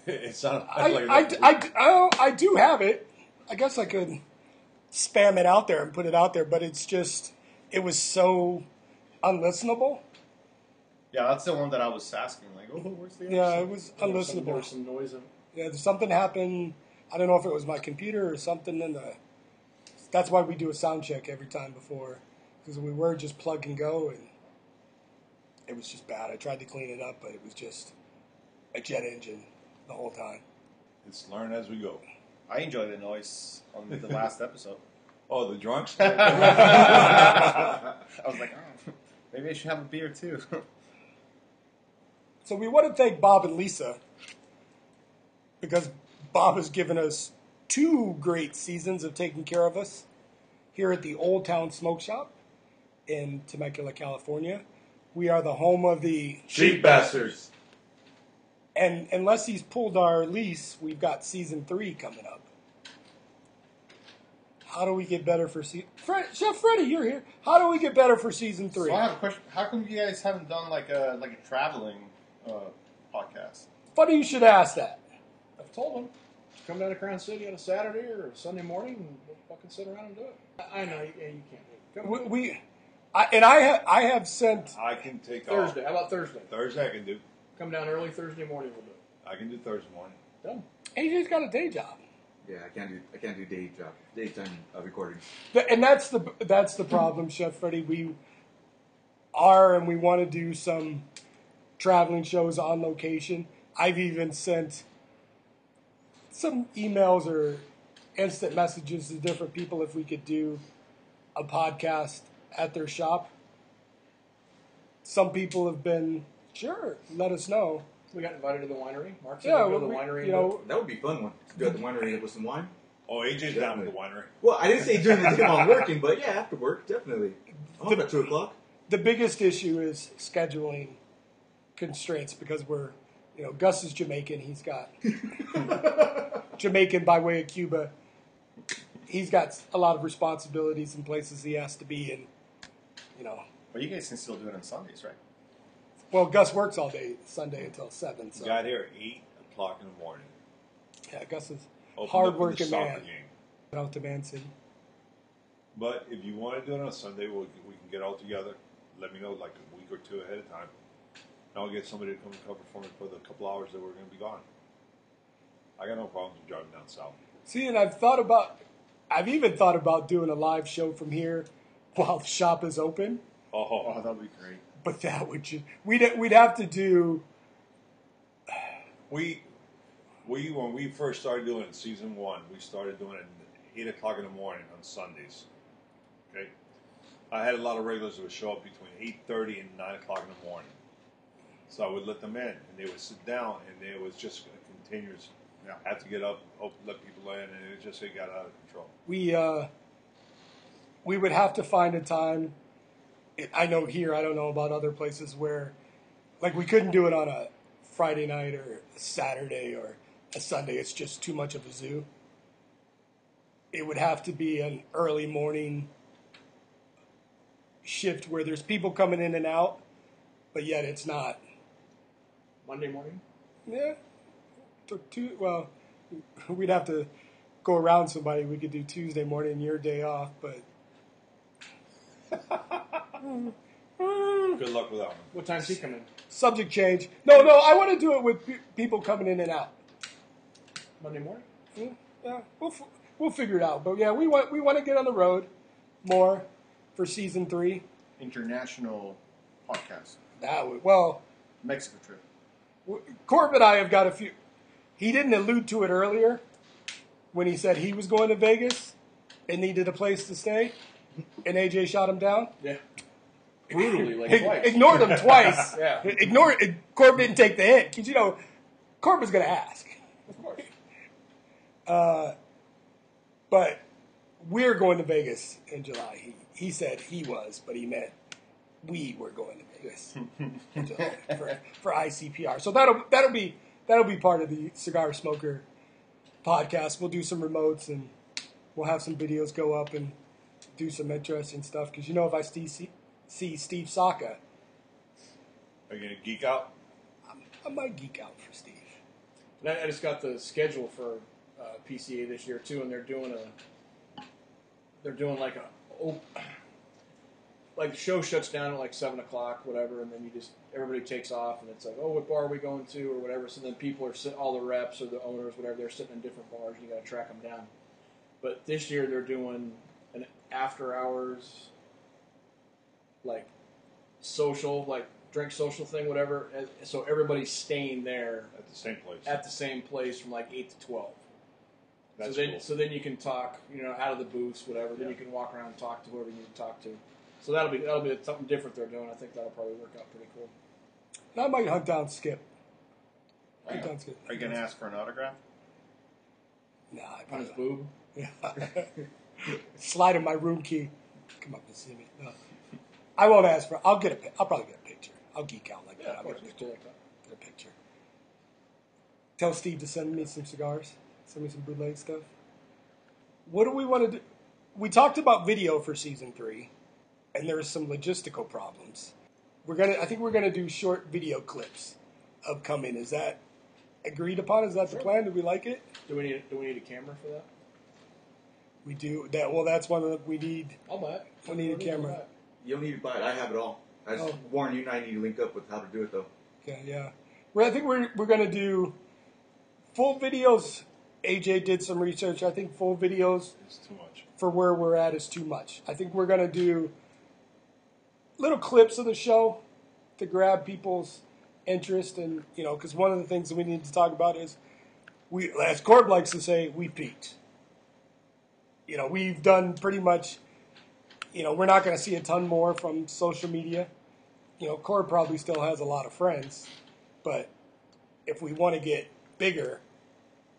It's not. I do have it. I guess I could spam it out there and put it out there, but it's just it was so unlistenable. Yeah, that's the one that I was asking. Like, oh, where's the episode? Yeah, it was unlistenable. There was some noise. Yeah, something happened. I don't know if it was my computer or something. That's why we do a sound check every time before. Because we were just plug and go, and it was just bad. I tried to clean it up, but it was just a jet engine the whole time. It's learn as we go. I enjoy the noise on the last episode. Oh, the drunks? I was like, oh, maybe I should have a beer too. So we want to thank Bob and Lisa, because Bob has given us 2 great seasons of taking care of us here at the Old Town Smoke Shop in Temecula, California. We are the home of the Cheap Bastards. And unless he's pulled our lease, we've got season 3 coming up. How do we get better for season... Chef Freddy, you're here. How do we get better for season 3? So I have a question. How come you guys haven't done like a traveling podcast? Funny you should ask that. I've told him. Come down to Crown City on a Saturday or a Sunday morning and we'll fucking sit around and do it. I know. Yeah, you can't do it. I have sent... I can take Thursday. Off. How about Thursday? Thursday I can do. Come down early Thursday morning, we'll do it. I can do Thursday morning. Done. AJ's got a day job. Yeah, I can't do daytime recordings. And that's the problem, Chef Freddy. We are and we want to do some traveling shows on location. I've even sent some emails or instant messages to different people if we could do a podcast at their shop. Some people have been, sure, let us know. We got invited to the winery. Mark said we'll go to the winery. You know, that would be a fun one. Go to the winery with some wine. Oh, AJ's down at the winery. Well, I didn't say during the day while I'm working, but yeah, after work, definitely. I'm about 2 o'clock. The biggest issue is scheduling constraints because we're, you know, Gus is Jamaican. He's got Jamaican by way of Cuba. He's got a lot of responsibilities in places he has to be in. You know. Well, you guys can still do it on Sundays, right? Well, Gus works all day Sunday until 7. So. Got here at 8 o'clock in the morning. Yeah, Gus is hard-working man. Out to Manson. But if you want to do it on a Sunday, we can get all together. Let me know like a week or 2 ahead of time. And I'll get somebody to come and cover for me for the couple hours that we're going to be gone. I got no problems with driving down south. See, and I've even thought about doing a live show from here while the shop is open. Oh, that'd be great. But that would just... We'd have to do... We when we first started doing it in season 1, we started doing it at 8 o'clock in the morning on Sundays. Okay? I had a lot of regulars that would show up between 8:30 and 9 o'clock in the morning. So I would let them in, and they would sit down, and it was just a continuous... Yeah. Have to get up, let people in, and it got out of control. We would have to find a time. I know here, I don't know about other places where, like, we couldn't do it on a Friday night or a Saturday or a Sunday. It's just too much of a zoo. It would have to be an early morning shift where there's people coming in and out, but yet it's not. Monday morning? Yeah. Well, we'd have to go around somebody. We could do Tuesday morning, your day off, but... Good luck with that one. What time's he coming in? Subject change. No, I want to do it with people coming in and out. Monday morning? Yeah, we'll figure it out. But yeah, we want to get on the road more. for season 3? International podcast. Mexico trip. Corb and I have got a few. He didn't allude to it earlier when he said he was going to Vegas and needed a place to stay, and AJ shot him down. Yeah. Brutally, like twice. Ignored him twice. Yeah. Corb didn't take the hit because, you know, Corb was going to ask. Of course. But we're going to Vegas in July. He said he was, but he meant we were going to Vegas in July for ICPR. So that'll be part of the Cigar Smoker podcast. We'll do some remotes and we'll have some videos go up and do some interesting stuff. Because, you know, if I see Steve Saka, are you going to geek out? I might geek out for Steve. And I just got the schedule for PCA this year too, and they're doing like the show shuts down at like 7:00, whatever, and then everybody takes off, and it's like, oh, what bar are we going to, or whatever. So then people are all the reps or the owners, whatever, they're sitting in different bars, and you got to track them down. But this year they're doing an after hours, like social, like drink social thing, whatever. So everybody's staying there at the same place from like 8 to 12. That's cool. So then you can talk, you know, out of the booths, whatever. Yeah. Then you can walk around and talk to whoever you need to talk to. So that'll be something different they're doing. I think that'll probably work out pretty cool. And I might hunt down Skip. Are you going to ask for an autograph? Nah, on his boob. Yeah. Slide him my room key. Come up and see me. No. I won't ask for. I'll probably get a picture. I'll geek out like that. I'll get a picture. Tell Steve to send me some cigars. Send me some bootleg stuff. What do we want to do? We talked about video for season 3, and there are some logistical problems. I think we're gonna do short video clips upcoming. Is that agreed upon? Is that the plan? Do we like it? Do we need a camera for that? We do. That's one of the we need. I'll buy it. We need a camera. You don't need to buy it. I have it all. I just warn you, and I need to link up with how to do it, though. Okay, yeah. I think we're going to do full videos. AJ did some research. I think full videos is too much. For where we're at is too much. I think we're going to do little clips of the show to grab people's interest. And, you know, because one of the things that we need to talk about is, as Corb likes to say, we peaked. You know, we've done pretty much... You know, we're not going to see a ton more from social media. You know, Corb probably still has a lot of friends. But if we want to get bigger,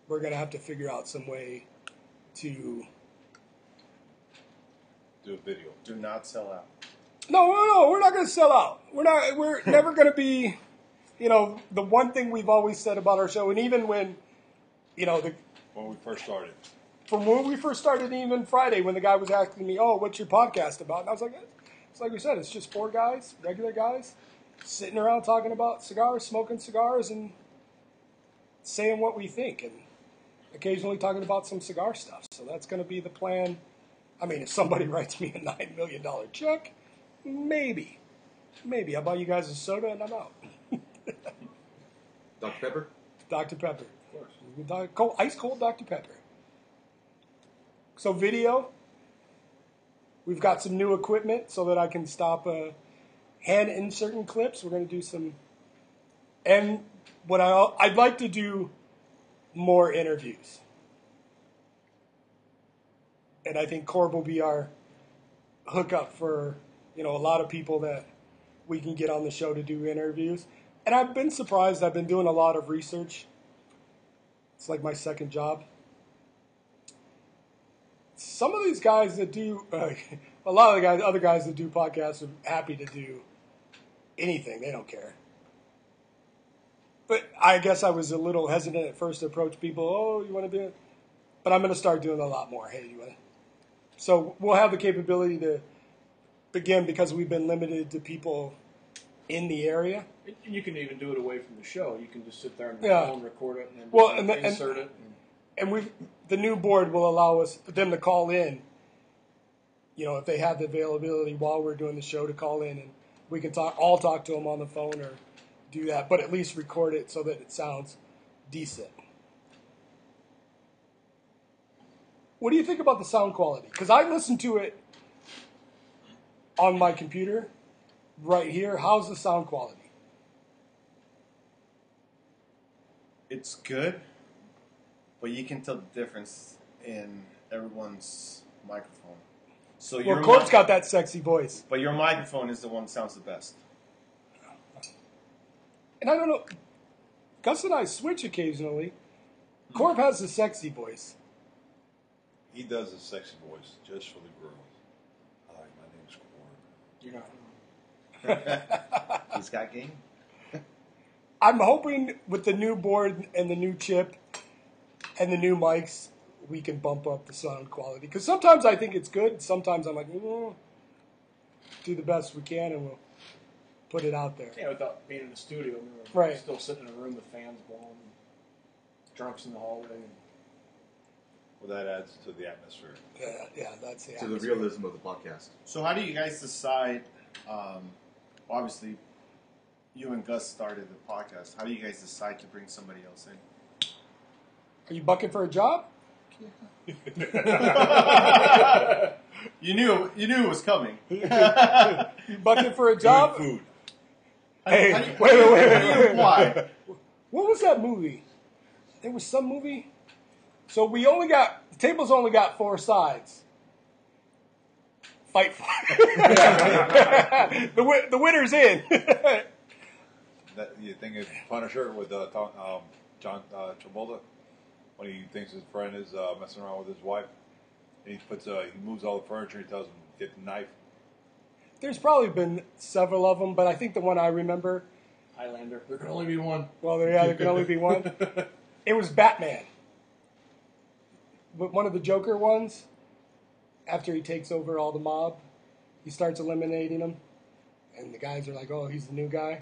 we're going to have to figure out some way to... do a video. Do not sell out. No, we're not going to sell out. We're never going to be, you know, the one thing we've always said about our show. And even when, you know... when we first started. From when we first started, even Friday, when the guy was asking me, oh, what's your podcast about? And I was like, it's like we said, it's just 4 guys, regular guys, sitting around talking about cigars, smoking cigars, and saying what we think, and occasionally talking about some cigar stuff. So that's going to be the plan. I mean, if somebody writes me a $9 million check, maybe. I'll buy you guys a soda, and I'm out. Dr. Pepper? Dr. Pepper. Of course. Ice cold Dr. Pepper. So video, we've got some new equipment so that I can stop hand inserting clips. We're going to do some, and what I'd like to do more interviews. And I think Corb will be our hookup for, you know, a lot of people that we can get on the show to do interviews. And I've been surprised. I've been doing a lot of research. It's like my second job. Some of these guys that do, a lot of the guys, other guys that do podcasts are happy to do anything. They don't care. But I guess I was a little hesitant at first to approach people. Oh, you want to do it? But I'm going to start doing a lot more. Hey, you want to? So we'll have the capability to begin because we've been limited to people in the area. You can even do it away from the show. You can just sit there and record it and then insert it. And the new board will allow them to call in, you know, if they have the availability while we're doing the show to call in, and we can talk to them on the phone or do that, but at least record it so that it sounds decent. What do you think about the sound quality? Because I listened to it on my computer right here. How's the sound quality? It's good, but you can tell the difference in everyone's microphone. So well, Cort's got that sexy voice. But your microphone is the one that sounds the best. And I don't know, Gus and I switch occasionally. Corp has a sexy voice. He does a sexy voice just for the girls. Hi, my name's Corp. You're not. He's got game. I'm hoping with the new board and the new chip and the new mics, we can bump up the sound quality. Because sometimes I think it's good. Sometimes I'm like, oh, do the best we can and we'll put it out there. Yeah, without being in the studio. We were still sitting in a room with fans blowing, drunks in the hallway. Well, that adds to the atmosphere. Yeah, that's the atmosphere. To the realism of the podcast. So how do you guys decide, obviously, you and Gus started the podcast. How do you guys decide to bring somebody else in? Are you bucking for a job? Yeah. you knew it was coming. You bucking for a job? Food. Hey, wait. Why? What was that movie? There was some movie. So we only got the table's only got four sides. Fight for it. The winner's in. You think it's Punisher with John Travolta when he thinks his friend is messing around with his wife, and he moves all the furniture. He tells him to get the knife. There's probably been several of them, but I think the one I remember, Highlander. There can only be one. Well, there can only be one. It was Batman, but one of the Joker ones. After he takes over all the mob, he starts eliminating them, and the guys are like, "Oh, he's the new guy."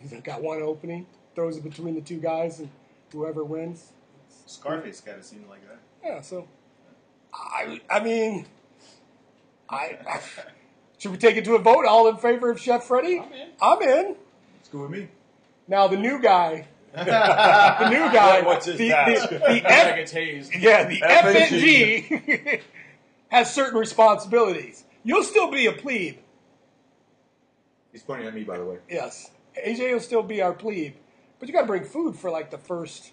He's got one opening, throws it between the two guys, and whoever wins. Scarface kind of seemed like that. Yeah, so I mean, should we take it to a vote? All in favor of Chef Freddy? I'm in. Let's go with me. Now the new guy, what's his task? The FNG has certain responsibilities. You'll still be a plebe. He's pointing at me, by the way. Yes. AJ will still be our plebe, but you got to bring food for like the first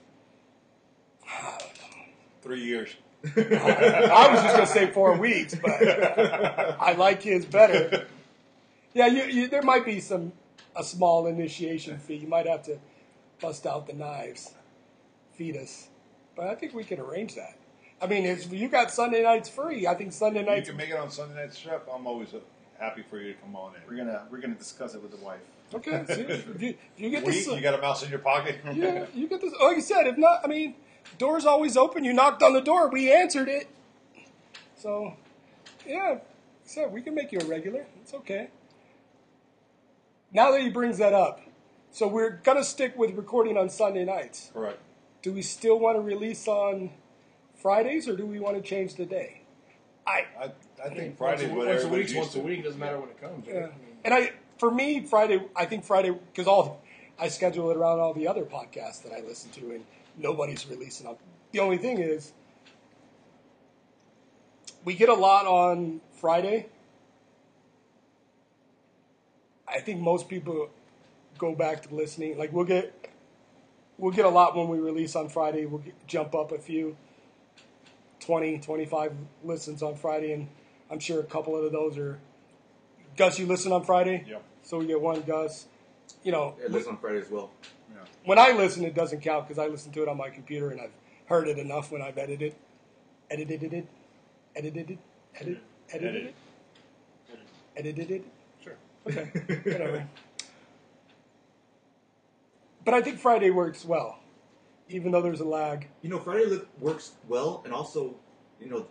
3 years. I was just going to say 4 weeks, but I like his better. Yeah, there might be a small initiation fee. You might have to bust out the knives, feed us, but I think we can arrange that. I mean, you got Sunday nights free. I think Sunday nights. You can make it on Sunday nights, Chef. I'm always happy for you to come on in. We're gonna discuss it with the wife. Okay, so you get this. You got a mouse in your pocket. Yeah, you get this. Like you said, if not, I mean, door's always open. You knocked on the door. We answered it. So, yeah, like I said, we can make you a regular. It's okay. Now that he brings that up, so we're going to stick with recording on Sunday nights. Correct. Do we still want to release on Fridays, or do we want to change the day? I think Fridays, once a week, doesn't matter when it comes. Yeah. Right? For me, Friday, because I schedule it around all the other podcasts that I listen to, and nobody's releasing them. The only thing is, we get a lot on Friday. I think most people go back to listening. Like we'll get a lot when we release on Friday. We'll jump up a few, 20, 25 listens on Friday, and I'm sure a couple of those are. Gus, you listen on Friday? Yeah. So we get one, Gus. You know, it listens on Friday as well. Yeah. When I listen, it doesn't count because I listen to it on my computer and I've heard it enough when I've edited it. Sure. Okay. Whatever. But I think Friday works well, even though there's a lag. You know, Friday works well, and also, you know,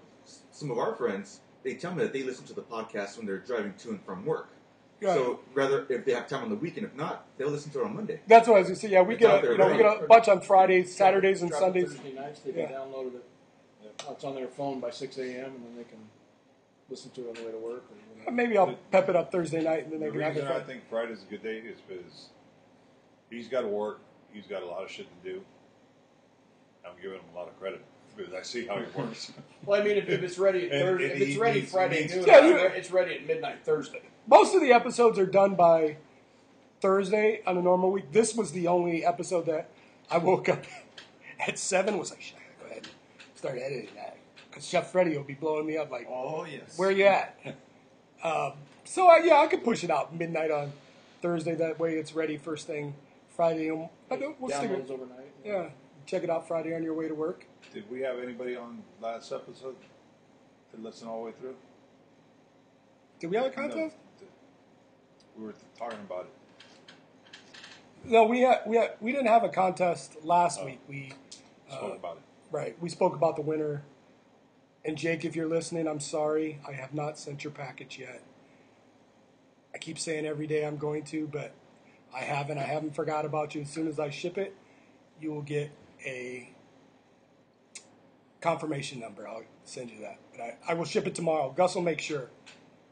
some of our friends. They tell me that they listen to the podcast when they're driving to and from work. Yeah. So rather, if they have time on the weekend, if not, they'll listen to it on Monday. That's what I was going to say. Yeah, we get a bunch on Fridays, Saturdays, and Sundays. Thursday nights, they can download it. Yeah. It's on their phone by 6 a.m., and then they can listen to it on the way to work. Or maybe I'll pep it up Thursday night, and then they can have it. The reason I think Friday's a good day is because he's got to work. He's got a lot of shit to do. I'm giving him a lot of credit. booth. I see how it works. Well, I mean, if it's ready at Thursday, if it's ready Friday noon, it's ready at midnight Thursday. Most of the episodes are done by Thursday on a normal week. This was the only episode that I woke up at 7. Was like, shit, I gotta go ahead and start editing that because Chef Freddy will be blowing me up. Like, oh yes, where you at? So I could push it out midnight on Thursday. That way, it's ready first thing Friday. But we'll stick with it overnight. Yeah. Check it out Friday on your way to work. Did we have anybody on last episode that listened all the way through? Did we have a contest? No, we were talking about it. No, we didn't have a contest last week. We spoke about it. Right. We spoke about the winner. And Jake, if you're listening, I'm sorry. I have not sent your package yet. I keep saying every day I'm going to, but I haven't. I haven't forgot about you. As soon as I ship it, you will get a confirmation number. I'll send you that. But I will ship it tomorrow. Gus will make sure.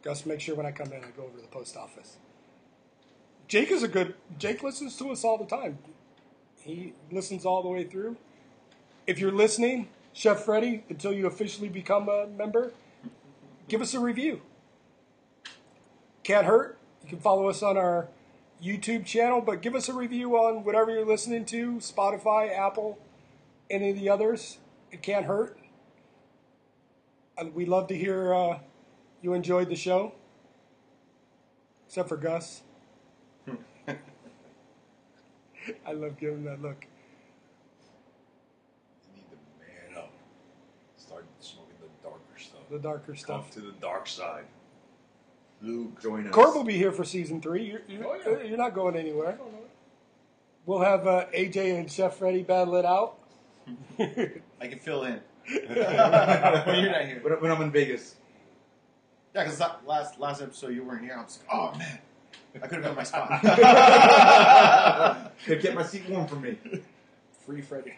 Gus, make sure when I come in, I go over to the post office. Jake listens to us all the time. He listens all the way through. If you're listening, Chef Freddy, until you officially become a member, give us a review. Can't hurt. You can follow us on our YouTube channel, but give us a review on whatever you're listening to, Spotify, Apple, any of the others. It can't hurt. We love to hear you enjoyed the show, except for Gus. I love giving that look. You need to man up. Start smoking the darker stuff. Come to the dark side. Luke, join us. Corb will be here for season 3. You're not going anywhere. We'll have AJ and Chef Freddy battle it out. I can fill in when you're not here. When I'm in Vegas. Yeah, because last episode you weren't here. I was like, oh man, I could have got my spot. Could get my seat warm for me. Free Freddy.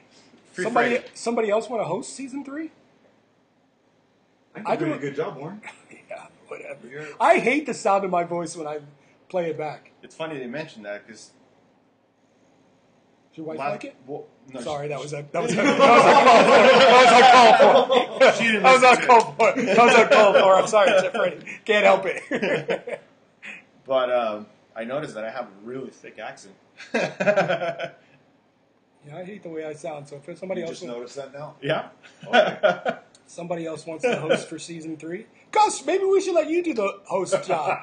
Somebody else want to host season 3? I do a good job, Warren. Yeah. Whatever. I hate the sound of my voice when I play it back. It's funny they mentioned that because. Does your wife like it? Well, no, sorry, that was uncalled for. I'm sorry, Jeff Freddy. Can't help it. But I noticed that I have a really thick accent. Yeah, I hate the way I sound. So if somebody else noticed that now. Yeah. Okay. Somebody else wants to host for season 3. Gus, maybe we should let you do the host job.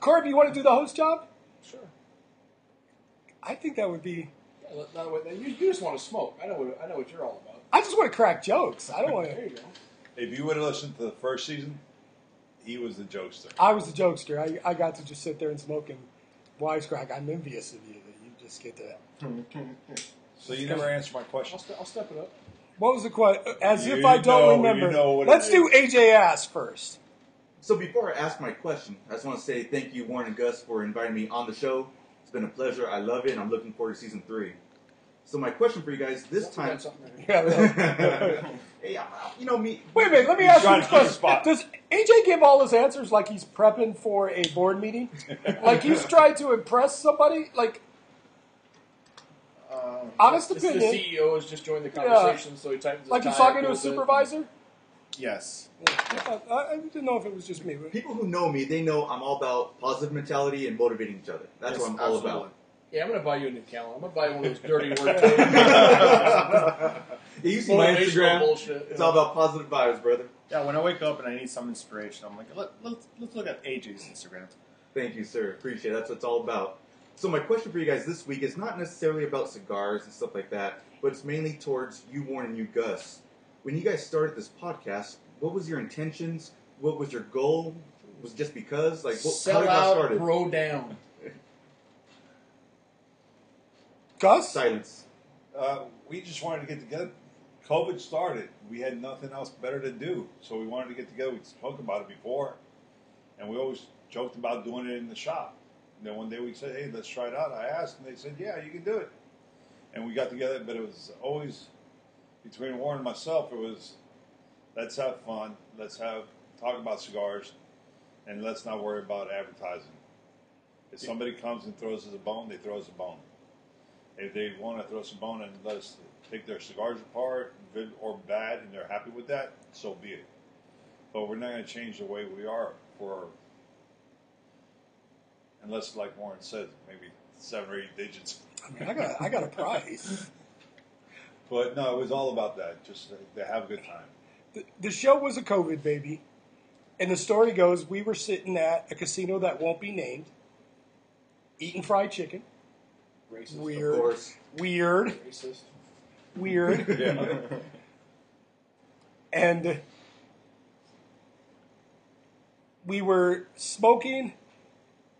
Corb, you want to do the host job? Sure. I think that would be... Yeah, you just want to smoke. I know what you're all about. I just want to crack jokes. I don't want to... There you go. If you would have listened to the first season, he was the jokester. I was the jokester. I got to just sit there and smoke and wisecrack. I'm envious of you that you just get to that. So you never answered my question. I'll step it up. What was the question? As if I don't remember. Let's do AJ Ass first. So before I ask my question, I just want to say thank you, Warren and Gus, for inviting me on the show. It's been a pleasure. I love it, and I'm looking forward to season 3. So my question for you guys this time... Hey, you know me... Wait a minute, let me ask you this question. Does AJ give all his answers like he's prepping for a board meeting? Like he's trying to impress somebody? Like... honest opinion. The CEO has just joined the conversation, so he typed. Like he's talking to a supervisor. Yes. Yeah. I didn't know if it was just me. But people who know me, they know I'm all about positive mentality and motivating each other. That's what I'm all about. Yeah, I'm gonna buy you a new calendar. I'm gonna buy one of those dirty words. You see my Instagram? Bullshit, it's all about positive vibes, brother. Yeah. When I wake up and I need some inspiration, I'm like, let's look at AJ's Instagram. Thank you, sir. Appreciate it. That's what it's all about. So my question for you guys this week is not necessarily about cigars and stuff like that, but it's mainly towards you, Warren, and you, Gus. When you guys started this podcast, what was your intentions? What was your goal? Was it just because? Like, how did I start it? Bro down. Gus? Silence. We just wanted to get together. COVID started. We had nothing else better to do, so we wanted to get together. We spoke about it before, and we always joked about doing it in the shop. And then one day we said, hey, let's try it out. I asked, and they said, yeah, you can do it. And we got together, but it was always, between Warren and myself, it was, let's have fun, talk about cigars, and let's not worry about advertising. If somebody comes and throws us a bone, they throw us a bone. If they want to throw us a bone and let us take their cigars apart, good or bad, and they're happy with that, so be it. But we're not going to change the way we are for, unless, like Warren said, maybe 7 or 8 digits. I mean, I got a prize. But no, it was all about that, just to have a good time. The show was a COVID baby, and the story goes we were sitting at a casino that won't be named, eating fried chicken. Racist, weird, of course. Weird. Racist. Weird. Yeah. And we were smoking,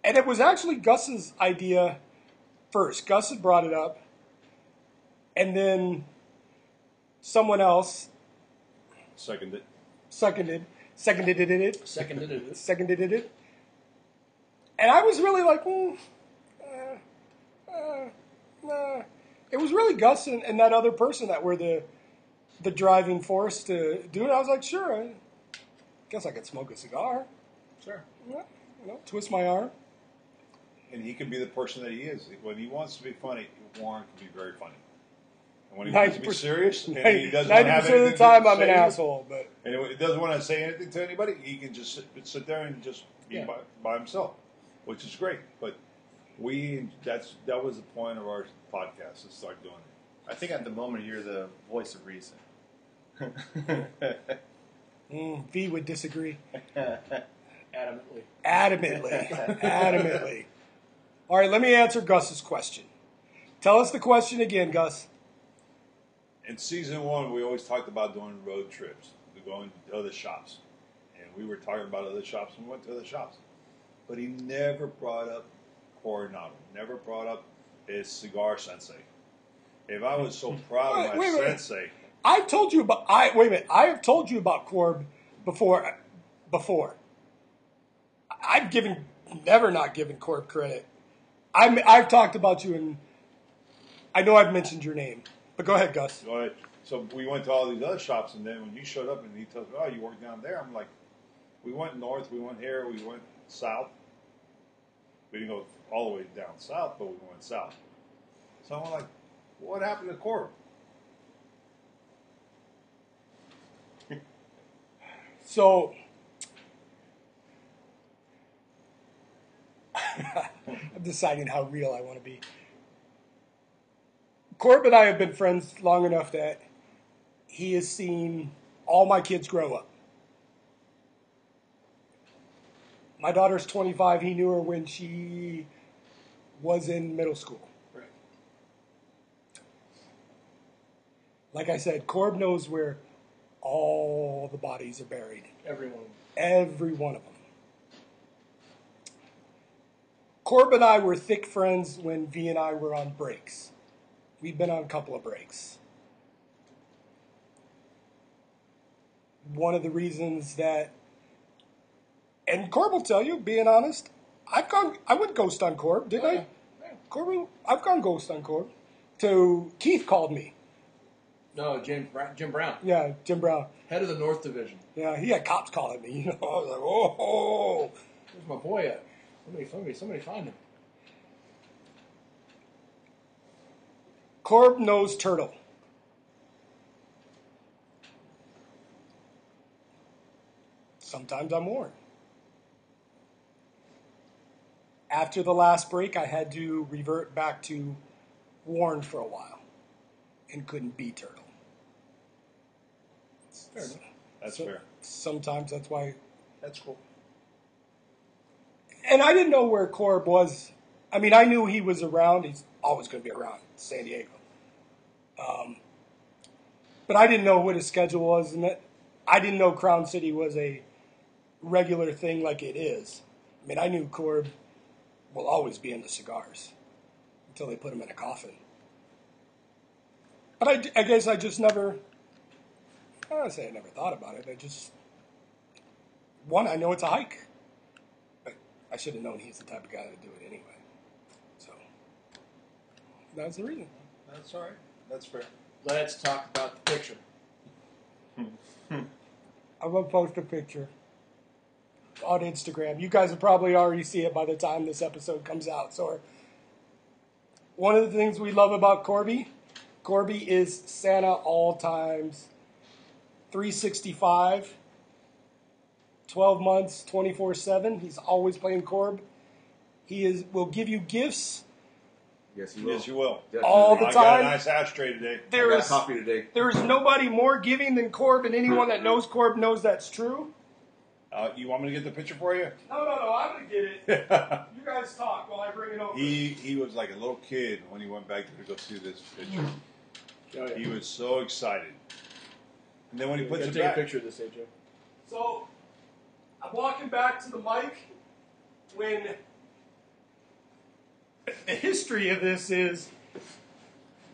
and it was actually Gus's idea first. Gus had brought it up, and then someone else seconded it. And I was really like, nah. It was really Gus and that other person that were the driving force to do it. I was like, sure, I guess I could smoke a cigar. Sure. Yeah, you know, twist my arm. And he can be the person that he is. When he wants to be funny, Warren can be very funny. And when he wants to be serious, and he doesn't want to have anything 90% of the time, I'm an asshole. But anyway, he doesn't want to say anything to anybody. He can just sit there and just be by himself, which is great. But that was the point of our podcast, to start doing it. I think at the moment you're the voice of reason. V would disagree. Adamantly. All right, let me answer Gus's question. Tell us the question again, Gus. In season 1, we always talked about doing road trips, going to other shops. And we were talking about other shops, and we went to other shops. But he never brought up Coronado, never brought up his cigar sensei. If I was so proud of my sensei. I have told you about Corb before. I've never not given Corb credit. I've talked about you, and I know I've mentioned your name. But go ahead, Gus. All right. So we went to all these other shops, and then when you showed up and he told me, oh, you work down there, I'm like, we went north, we went here, we went south. We didn't go all the way down south, but we went south. So I'm like, what happened to Corb? So I'm deciding how real I want to be. Corb and I have been friends long enough that he has seen all my kids grow up. My daughter's 25. He knew her when she was in middle school. Right. Like I said, Corb knows where all the bodies are buried. Every one of them. Corb and I were thick friends when V and I were on breaks. We've been on a couple of breaks. One of the reasons that, and Corb will tell you, being honest, I went ghost on Corb, didn't I? Yeah. Corb, I've gone ghost on Corb. So Keith called me. No, Jim Brown. Yeah, Jim Brown. Head of the North Division. Yeah, he had cops calling me. You know, I was like, oh. Where's my boy at? Somebody find him. Corb knows Turtle. Sometimes I'm worn. After the last break, I had to revert back to Warren for a while and couldn't be Turtle. Fair enough. That's fair. Sometimes that's why. That's cool. And I didn't know where Corb was. I mean, I knew he was around. He's always going to be around San Diego. But I didn't know what his schedule was. And I didn't know Crown City was a regular thing like it is. I mean, I knew Corb will always be into cigars until they put him in a coffin. But I guess I just never, I don't say I never thought about it. I just, I know it's a hike. I should have known he's the type of guy that would do it anyway. So, that's the reason. That's all right. That's fair. Let's talk about the picture. I'm going to post a picture on Instagram. You guys will probably already see it by the time this episode comes out. So, one of the things we love about Corby, Corby is Santa all times, 365, 12 months, 24/7. He's always playing Corb. He will give you gifts. Yes, he will. Yes, you will. Definitely. All the time. I got a nice hash tray today. I got coffee today. There is nobody more giving than Corb, and anyone that knows Corb knows that's true. You want me to get the picture for you? No, I'm going to get it. You guys talk while I bring it over. He was like a little kid when he went back to go see this picture. Oh, yeah. He was so excited. And then when he puts it back. Take a picture of this, AJ. So, I'm walking back to the mic when... The history of this is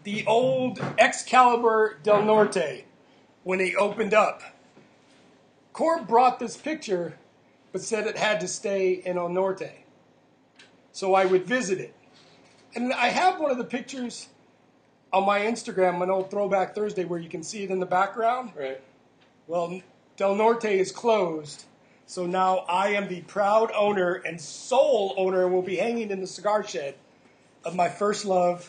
the old Excalibur Del Norte, when they opened up. Corb brought this picture, but said it had to stay in El Norte. So I would visit it. And I have one of the pictures on my Instagram, an old Throwback Thursday, where you can see it in the background. Right. Well, Del Norte is closed. So now I am the proud owner and sole owner and will be hanging in the cigar shed of my first love,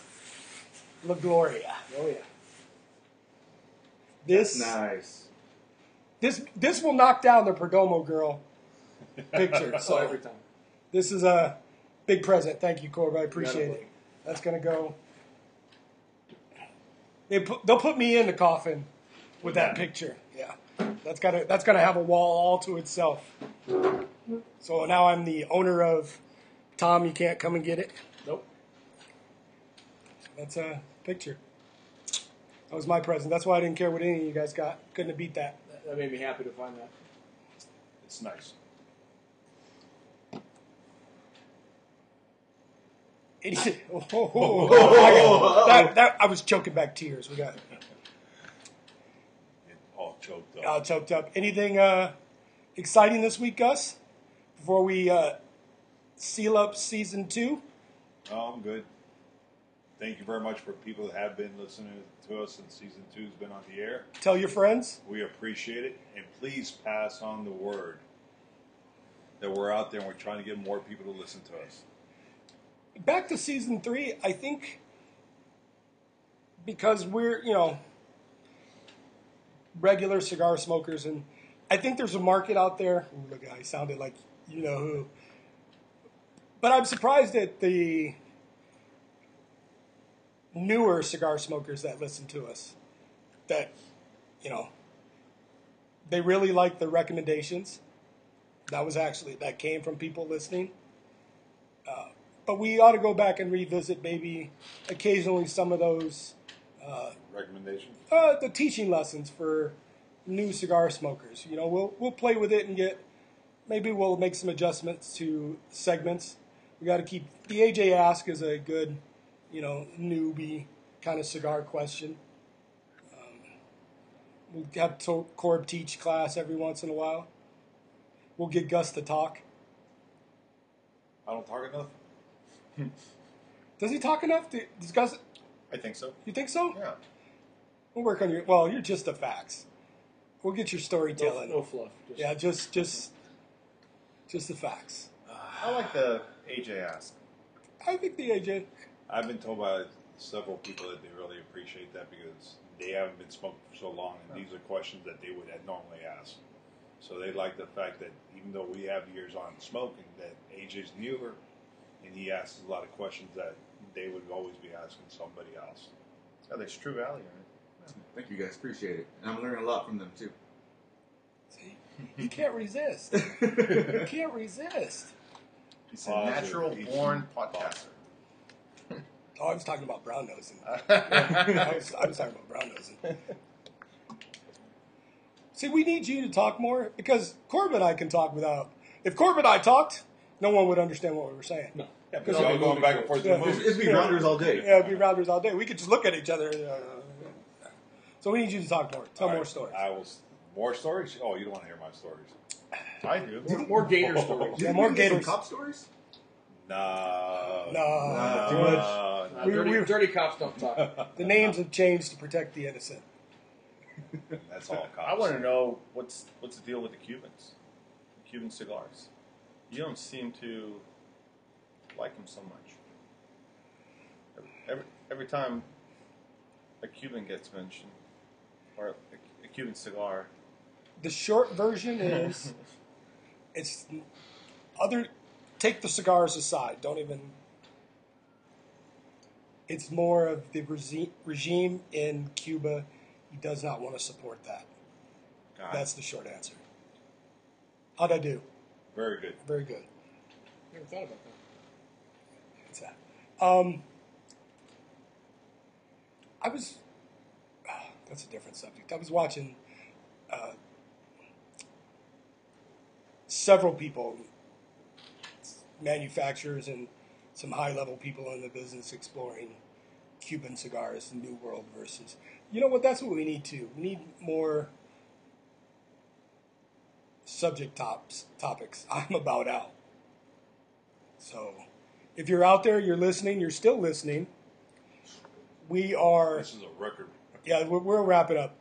La Gloria. Oh, yeah. That's nice. This will knock down the Perdomo girl picture. So every time. This is a big present. Thank you, Corb. I appreciate it. That's going to go. They'll put me in the coffin with that picture. Yeah. That's gotta have a wall all to itself. So now I'm the owner of Tom, you can't come and get it. Nope. That's a picture. That was my present. That's why I didn't care what any of you guys got. Couldn't have beat that. That made me happy to find that. It's nice. I was choking back tears. We got it. Choked up. Choked up. Anything exciting this week, Gus? Before we seal up season 2? Oh, I'm good. Thank you very much for people that have been listening to us since season 2 has been on the air. Tell your friends. We appreciate it. And please pass on the word that we're out there and we're trying to get more people to listen to us. Back to season 3, I think because we're, regular cigar smokers, and I think there's a market out there. Ooh, look, I sounded like you know who. But I'm surprised at the newer cigar smokers that listen to us, that, they really like the recommendations. That came from people listening. But we ought to go back and revisit maybe occasionally some of those recommendations? The teaching lessons for new cigar smokers. We'll play with it and maybe we'll make some adjustments to segments. We got to keep, the AJ Ask is a good, newbie kind of cigar question. We'll have Corb teach class every once in a while. We'll get Gus to talk. I don't talk enough. Does he talk enough to discuss it? I think so. You think so? Yeah. We'll work on your... Well, you're just the facts. We'll get your storytelling. No fluff. Just the facts. I like the AJ Ask. I think the AJ... I've been told by several people that they really appreciate that because they haven't been smoking for so long, and these are questions that they would normally ask. So they like the fact that even though we have years on smoking, that AJ's newer, and he asks a lot of questions that they would always be asking somebody else. Yeah, there's true value in it. Thank you guys, appreciate it. And I'm learning a lot from them too. See, you can't resist. You can't resist. He's a natural born podcaster. Oh, I was talking about brown nosing. I was talking about brown nosing. See, we need you to talk more because Corb and I can talk without. If Corb and I talked, no one would understand what we were saying. No. Yeah, because we're all going back and forth to the movies. It'd be rounders all day. Yeah, it'd be rounders all day. We could just look at each other. So we need you to talk more. Tell more stories. More stories? Oh, you don't want to hear my stories. I do. More gator stories. Yeah, more gator cop stories? No. Too much. Dirty cops don't talk. The names have changed to protect the innocent. That's all cops. I want to know what's the deal with the Cubans? The Cuban cigars. You don't seem to... like them so much. Every time a Cuban gets mentioned, or a Cuban cigar. The short version is, it's other. Take the cigars aside. Don't even. It's more of the regime in Cuba does not want to support that. God. That's the short answer. How'd I do? Very good. Very good. Never thought about that. What's that? I was. Oh, that's a different subject. I was watching several people, manufacturers and some high-level people in the business exploring Cuban cigars, the New World versus. You know what? That's what we need too. We need more subject topics. I'm about out. So, if you're out there, you're listening, you're still listening. We are. This is a record. Yeah, we'll wrap it up.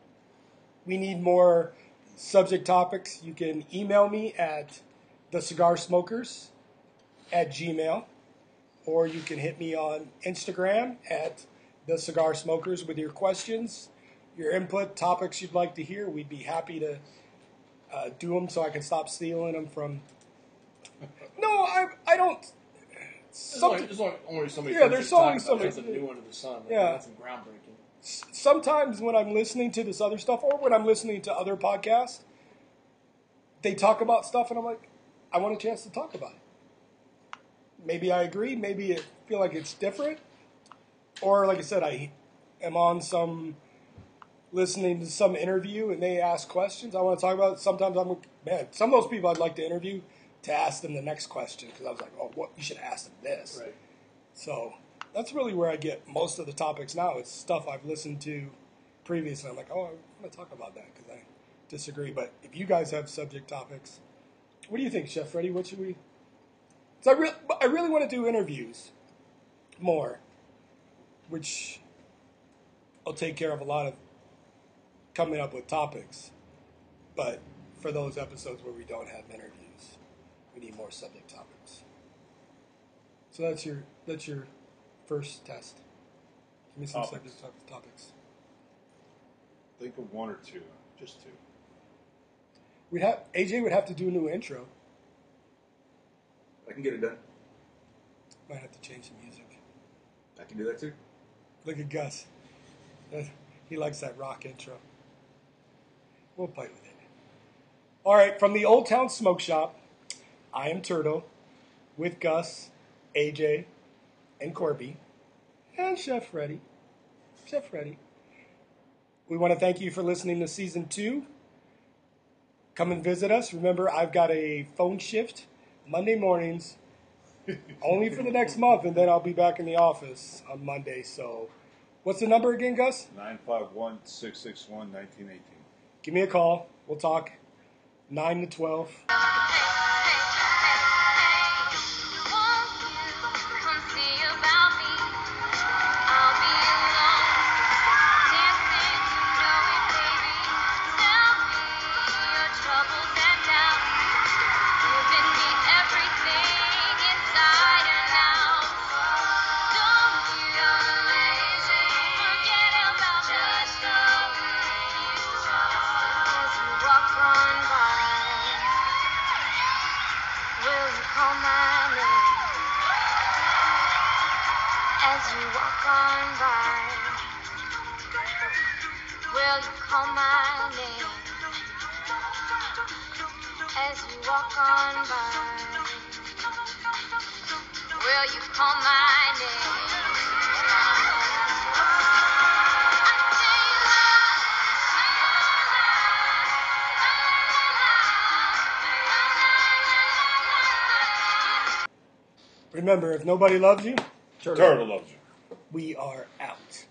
We need more subject topics. You can email me at thecigarsmokers@gmail.com. Or you can hit me on Instagram at thecigarsmokers with your questions, your input, topics you'd like to hear. We'd be happy to do them so I can stop stealing them from. No, I don't. There's only so many. Yeah, there's only so many. That's a new one under the sun. Yeah, that's groundbreaking. Sometimes when I'm listening to this other stuff, or when I'm listening to other podcasts, they talk about stuff, and I'm like, I want a chance to talk about it. Maybe I agree, maybe I feel like it's different, or like I said, I am on some, listening to some interview and they ask questions I want to talk about. Sometimes I'm, man, some of those people I'd like to interview to ask them the next question, because I was like, oh, what, you should ask them this. Right. So that's really where I get most of the topics now. It's stuff I've listened to previously. I'm like, oh, I want to talk about that because I disagree. But if you guys have subject topics, what do you think, Chef Freddie? What should we... So I really want to do interviews more, which I'll take care of a lot of coming up with topics. But for those episodes where we don't have interviews, we need more subject topics. So that's your first test. Give me some subject topics. Think of one or two, just two. AJ would have to do a new intro. I can get it done. Might have to change the music. I can do that too. Look at Gus. He likes that rock intro. We'll play with it. All right, from the Old Town Smoke Shop, I am Turtle with Gus, AJ, and Corby, and Chef Freddy. Chef Freddy. We want to thank you for listening to Season 2. Come and visit us. Remember, I've got a phone shift Monday mornings, only for the next month, and then I'll be back in the office on Monday. So, what's the number again, Gus? 951-661-1918. Give me a call. We'll talk 9 to 12. Remember, if nobody loves you, Turtle loves you. We are out.